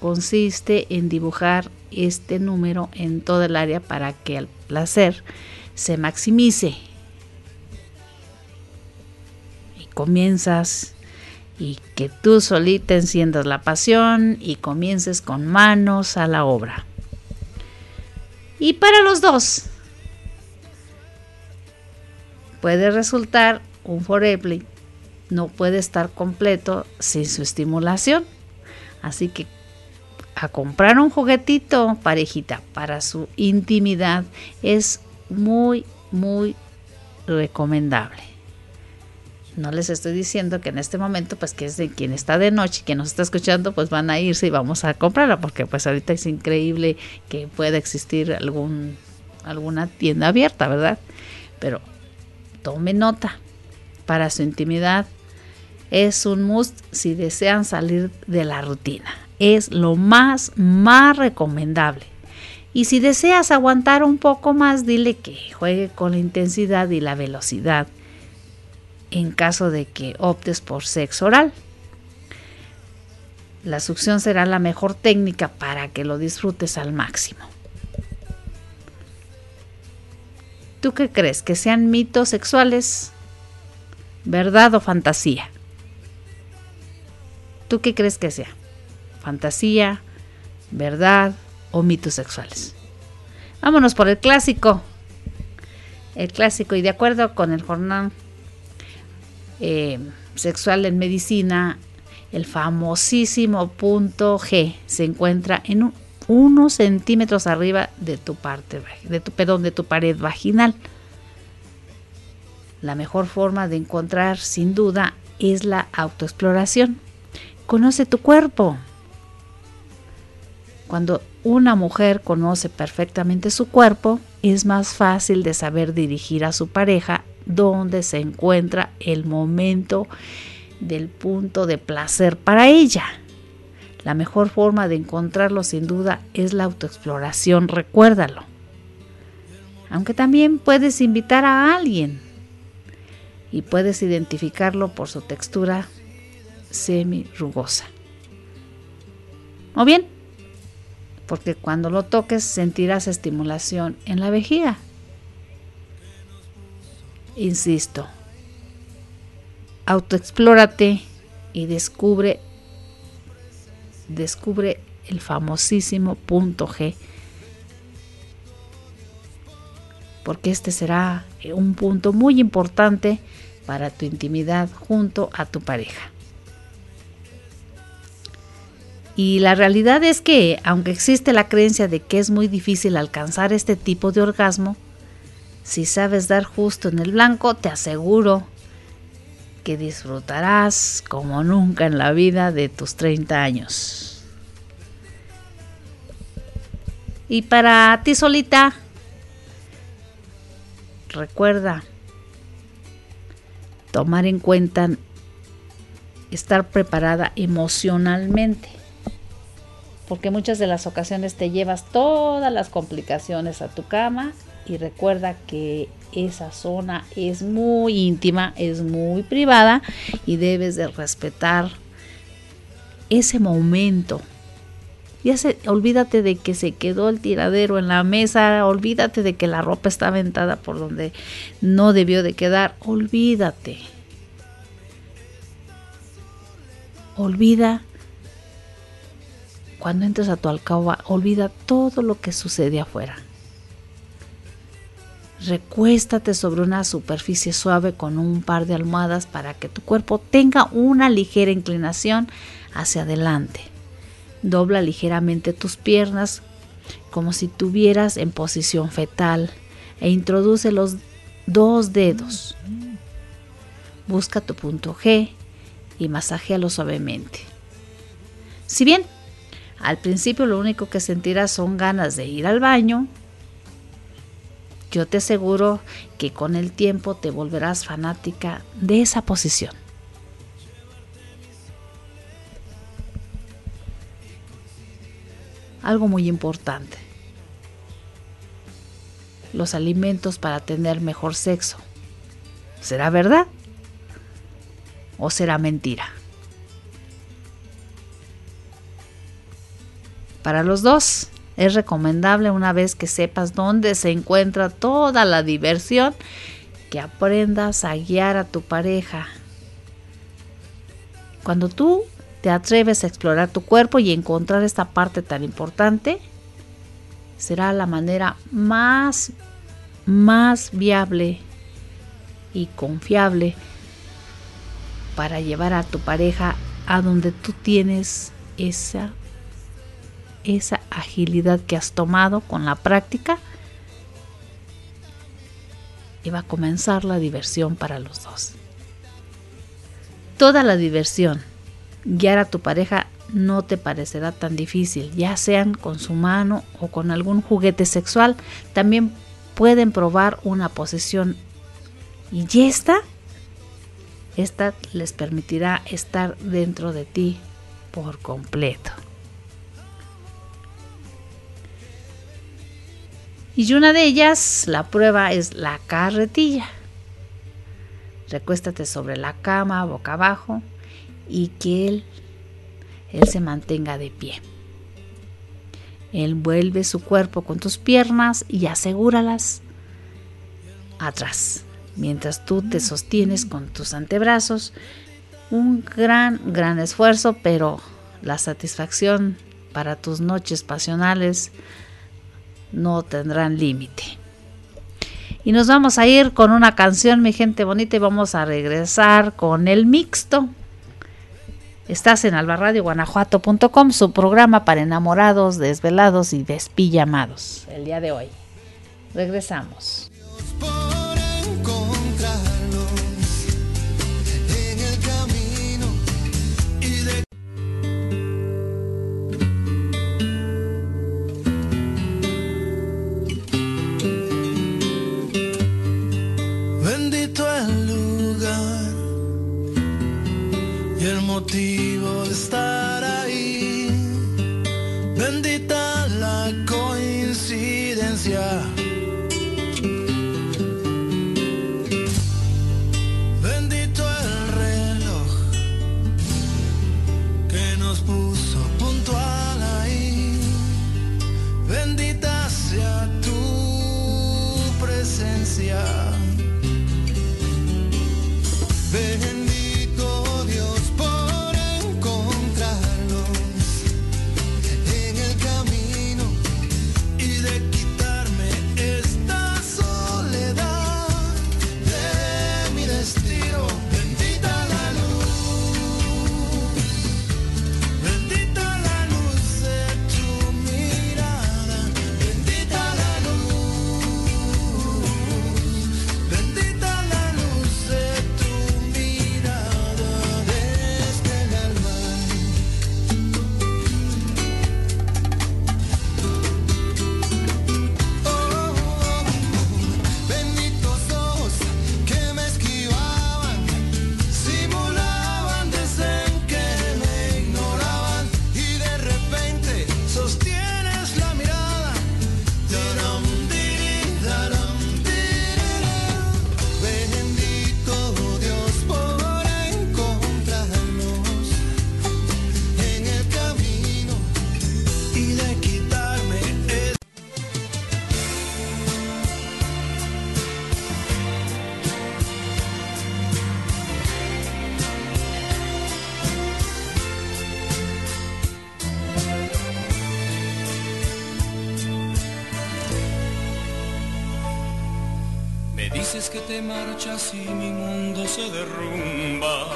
consiste en dibujar este número en toda el área para que el placer se maximice. Y comienzas, y que tú solita enciendas la pasión y comiences con manos a la obra. Y para los dos puede resultar un foreplay, no puede estar completo sin su estimulación. Así que a comprar un juguetito, parejita, para su intimidad es muy, muy recomendable. No les estoy diciendo que en este momento, pues, que es de quien está de noche, quien nos está escuchando, pues van a irse y vamos a comprarla, porque pues ahorita es increíble que pueda existir alguna tienda abierta, ¿verdad? Pero tome nota, para su intimidad es un must si desean salir de la rutina. Es lo más recomendable. Y si deseas aguantar un poco más, dile que juegue con la intensidad y la velocidad en caso de que optes por sexo oral. La succión será la mejor técnica para que lo disfrutes al máximo. ¿Tú qué crees? ¿Que sean mitos sexuales? ¿Verdad o fantasía? ¿Tú qué crees que sea? ¿Fantasía, verdad o mitos sexuales? Vámonos por el clásico. El clásico, y de acuerdo con el Journal Sexual en Medicina, el famosísimo punto G se encuentra en unos centímetros arriba de tu pared vaginal. La mejor forma de encontrar, sin duda, es la autoexploración. Conoce tu cuerpo. Cuando una mujer conoce perfectamente su cuerpo, es más fácil de saber dirigir a su pareja dónde se encuentra el momento del punto de placer para ella. La mejor forma de encontrarlo, sin duda, es la autoexploración, recuérdalo. Aunque también puedes invitar a alguien y puedes identificarlo por su textura semi-rugosa. O bien, porque cuando lo toques sentirás estimulación en la vejiga. Insisto, autoexplórate y descubre el famosísimo punto G, porque este será un punto muy importante para tu intimidad junto a tu pareja. Y la realidad es que, aunque existe la creencia de que es muy difícil alcanzar este tipo de orgasmo, si sabes dar justo en el blanco, te aseguro que disfrutarás como nunca en la vida de tus 30 años. Y para ti solita, recuerda tomar en cuenta estar preparada emocionalmente, porque muchas de las ocasiones te llevas todas las complicaciones a tu cama, y recuerda que esa zona es muy íntima, es muy privada y debes de respetar ese momento. Olvídate de que se quedó el tiradero en la mesa, olvídate de que la ropa está aventada por donde no debió de quedar, olvídate. Olvida. Cuando entres a tu alcoba, olvida todo lo que sucede afuera. Recuéstate sobre una superficie suave con un par de almohadas para que tu cuerpo tenga una ligera inclinación hacia adelante. Dobla ligeramente tus piernas como si tuvieras en posición fetal e introduce los 2 dedos. Busca tu punto G y masajéalo suavemente. Si bien al principio lo único que sentirás son ganas de ir al baño, yo te aseguro que con el tiempo te volverás fanática de esa posición. Algo muy importante: los alimentos para tener mejor sexo. ¿Será verdad o será mentira? Para los dos, es recomendable, una vez que sepas dónde se encuentra toda la diversión, que aprendas a guiar a tu pareja. Cuando tú te atreves a explorar tu cuerpo y encontrar esta parte tan importante, será la manera más viable y confiable para llevar a tu pareja a donde tú tienes esa agilidad que has tomado con la práctica iba a comenzar la diversión para los dos. Toda la diversión, guiar a tu pareja no te parecerá tan difícil, ya sean con su mano o con algún juguete sexual. También pueden probar una posición y esta les permitirá estar dentro de ti por completo. Y una de ellas, la prueba, es la carretilla. Recuéstate sobre la cama, boca abajo, y que él se mantenga de pie. Envuelve su cuerpo con tus piernas y asegúralas atrás, mientras tú te sostienes con tus antebrazos. Un gran esfuerzo, pero la satisfacción para tus noches pasionales no tendrán límite. Y nos vamos a ir con una canción, mi gente bonita, y vamos a regresar con el mixto. Estás en albaradioguanajuato.com, su programa para enamorados, desvelados y despillamados. El día de hoy regresamos. Motivo de estar ahí, bendita la coincidencia. Bendito el reloj que nos puso puntual ahí. Bendita sea tu presencia. Bendito Dios. Te marchas y mi mundo se derrumba.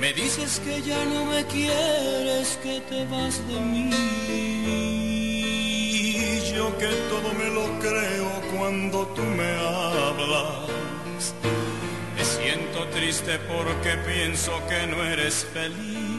Me dices que ya no me quieres, que te vas de mí. Yo que todo me lo creo cuando tú me hablas. Me siento triste porque pienso que no eres feliz.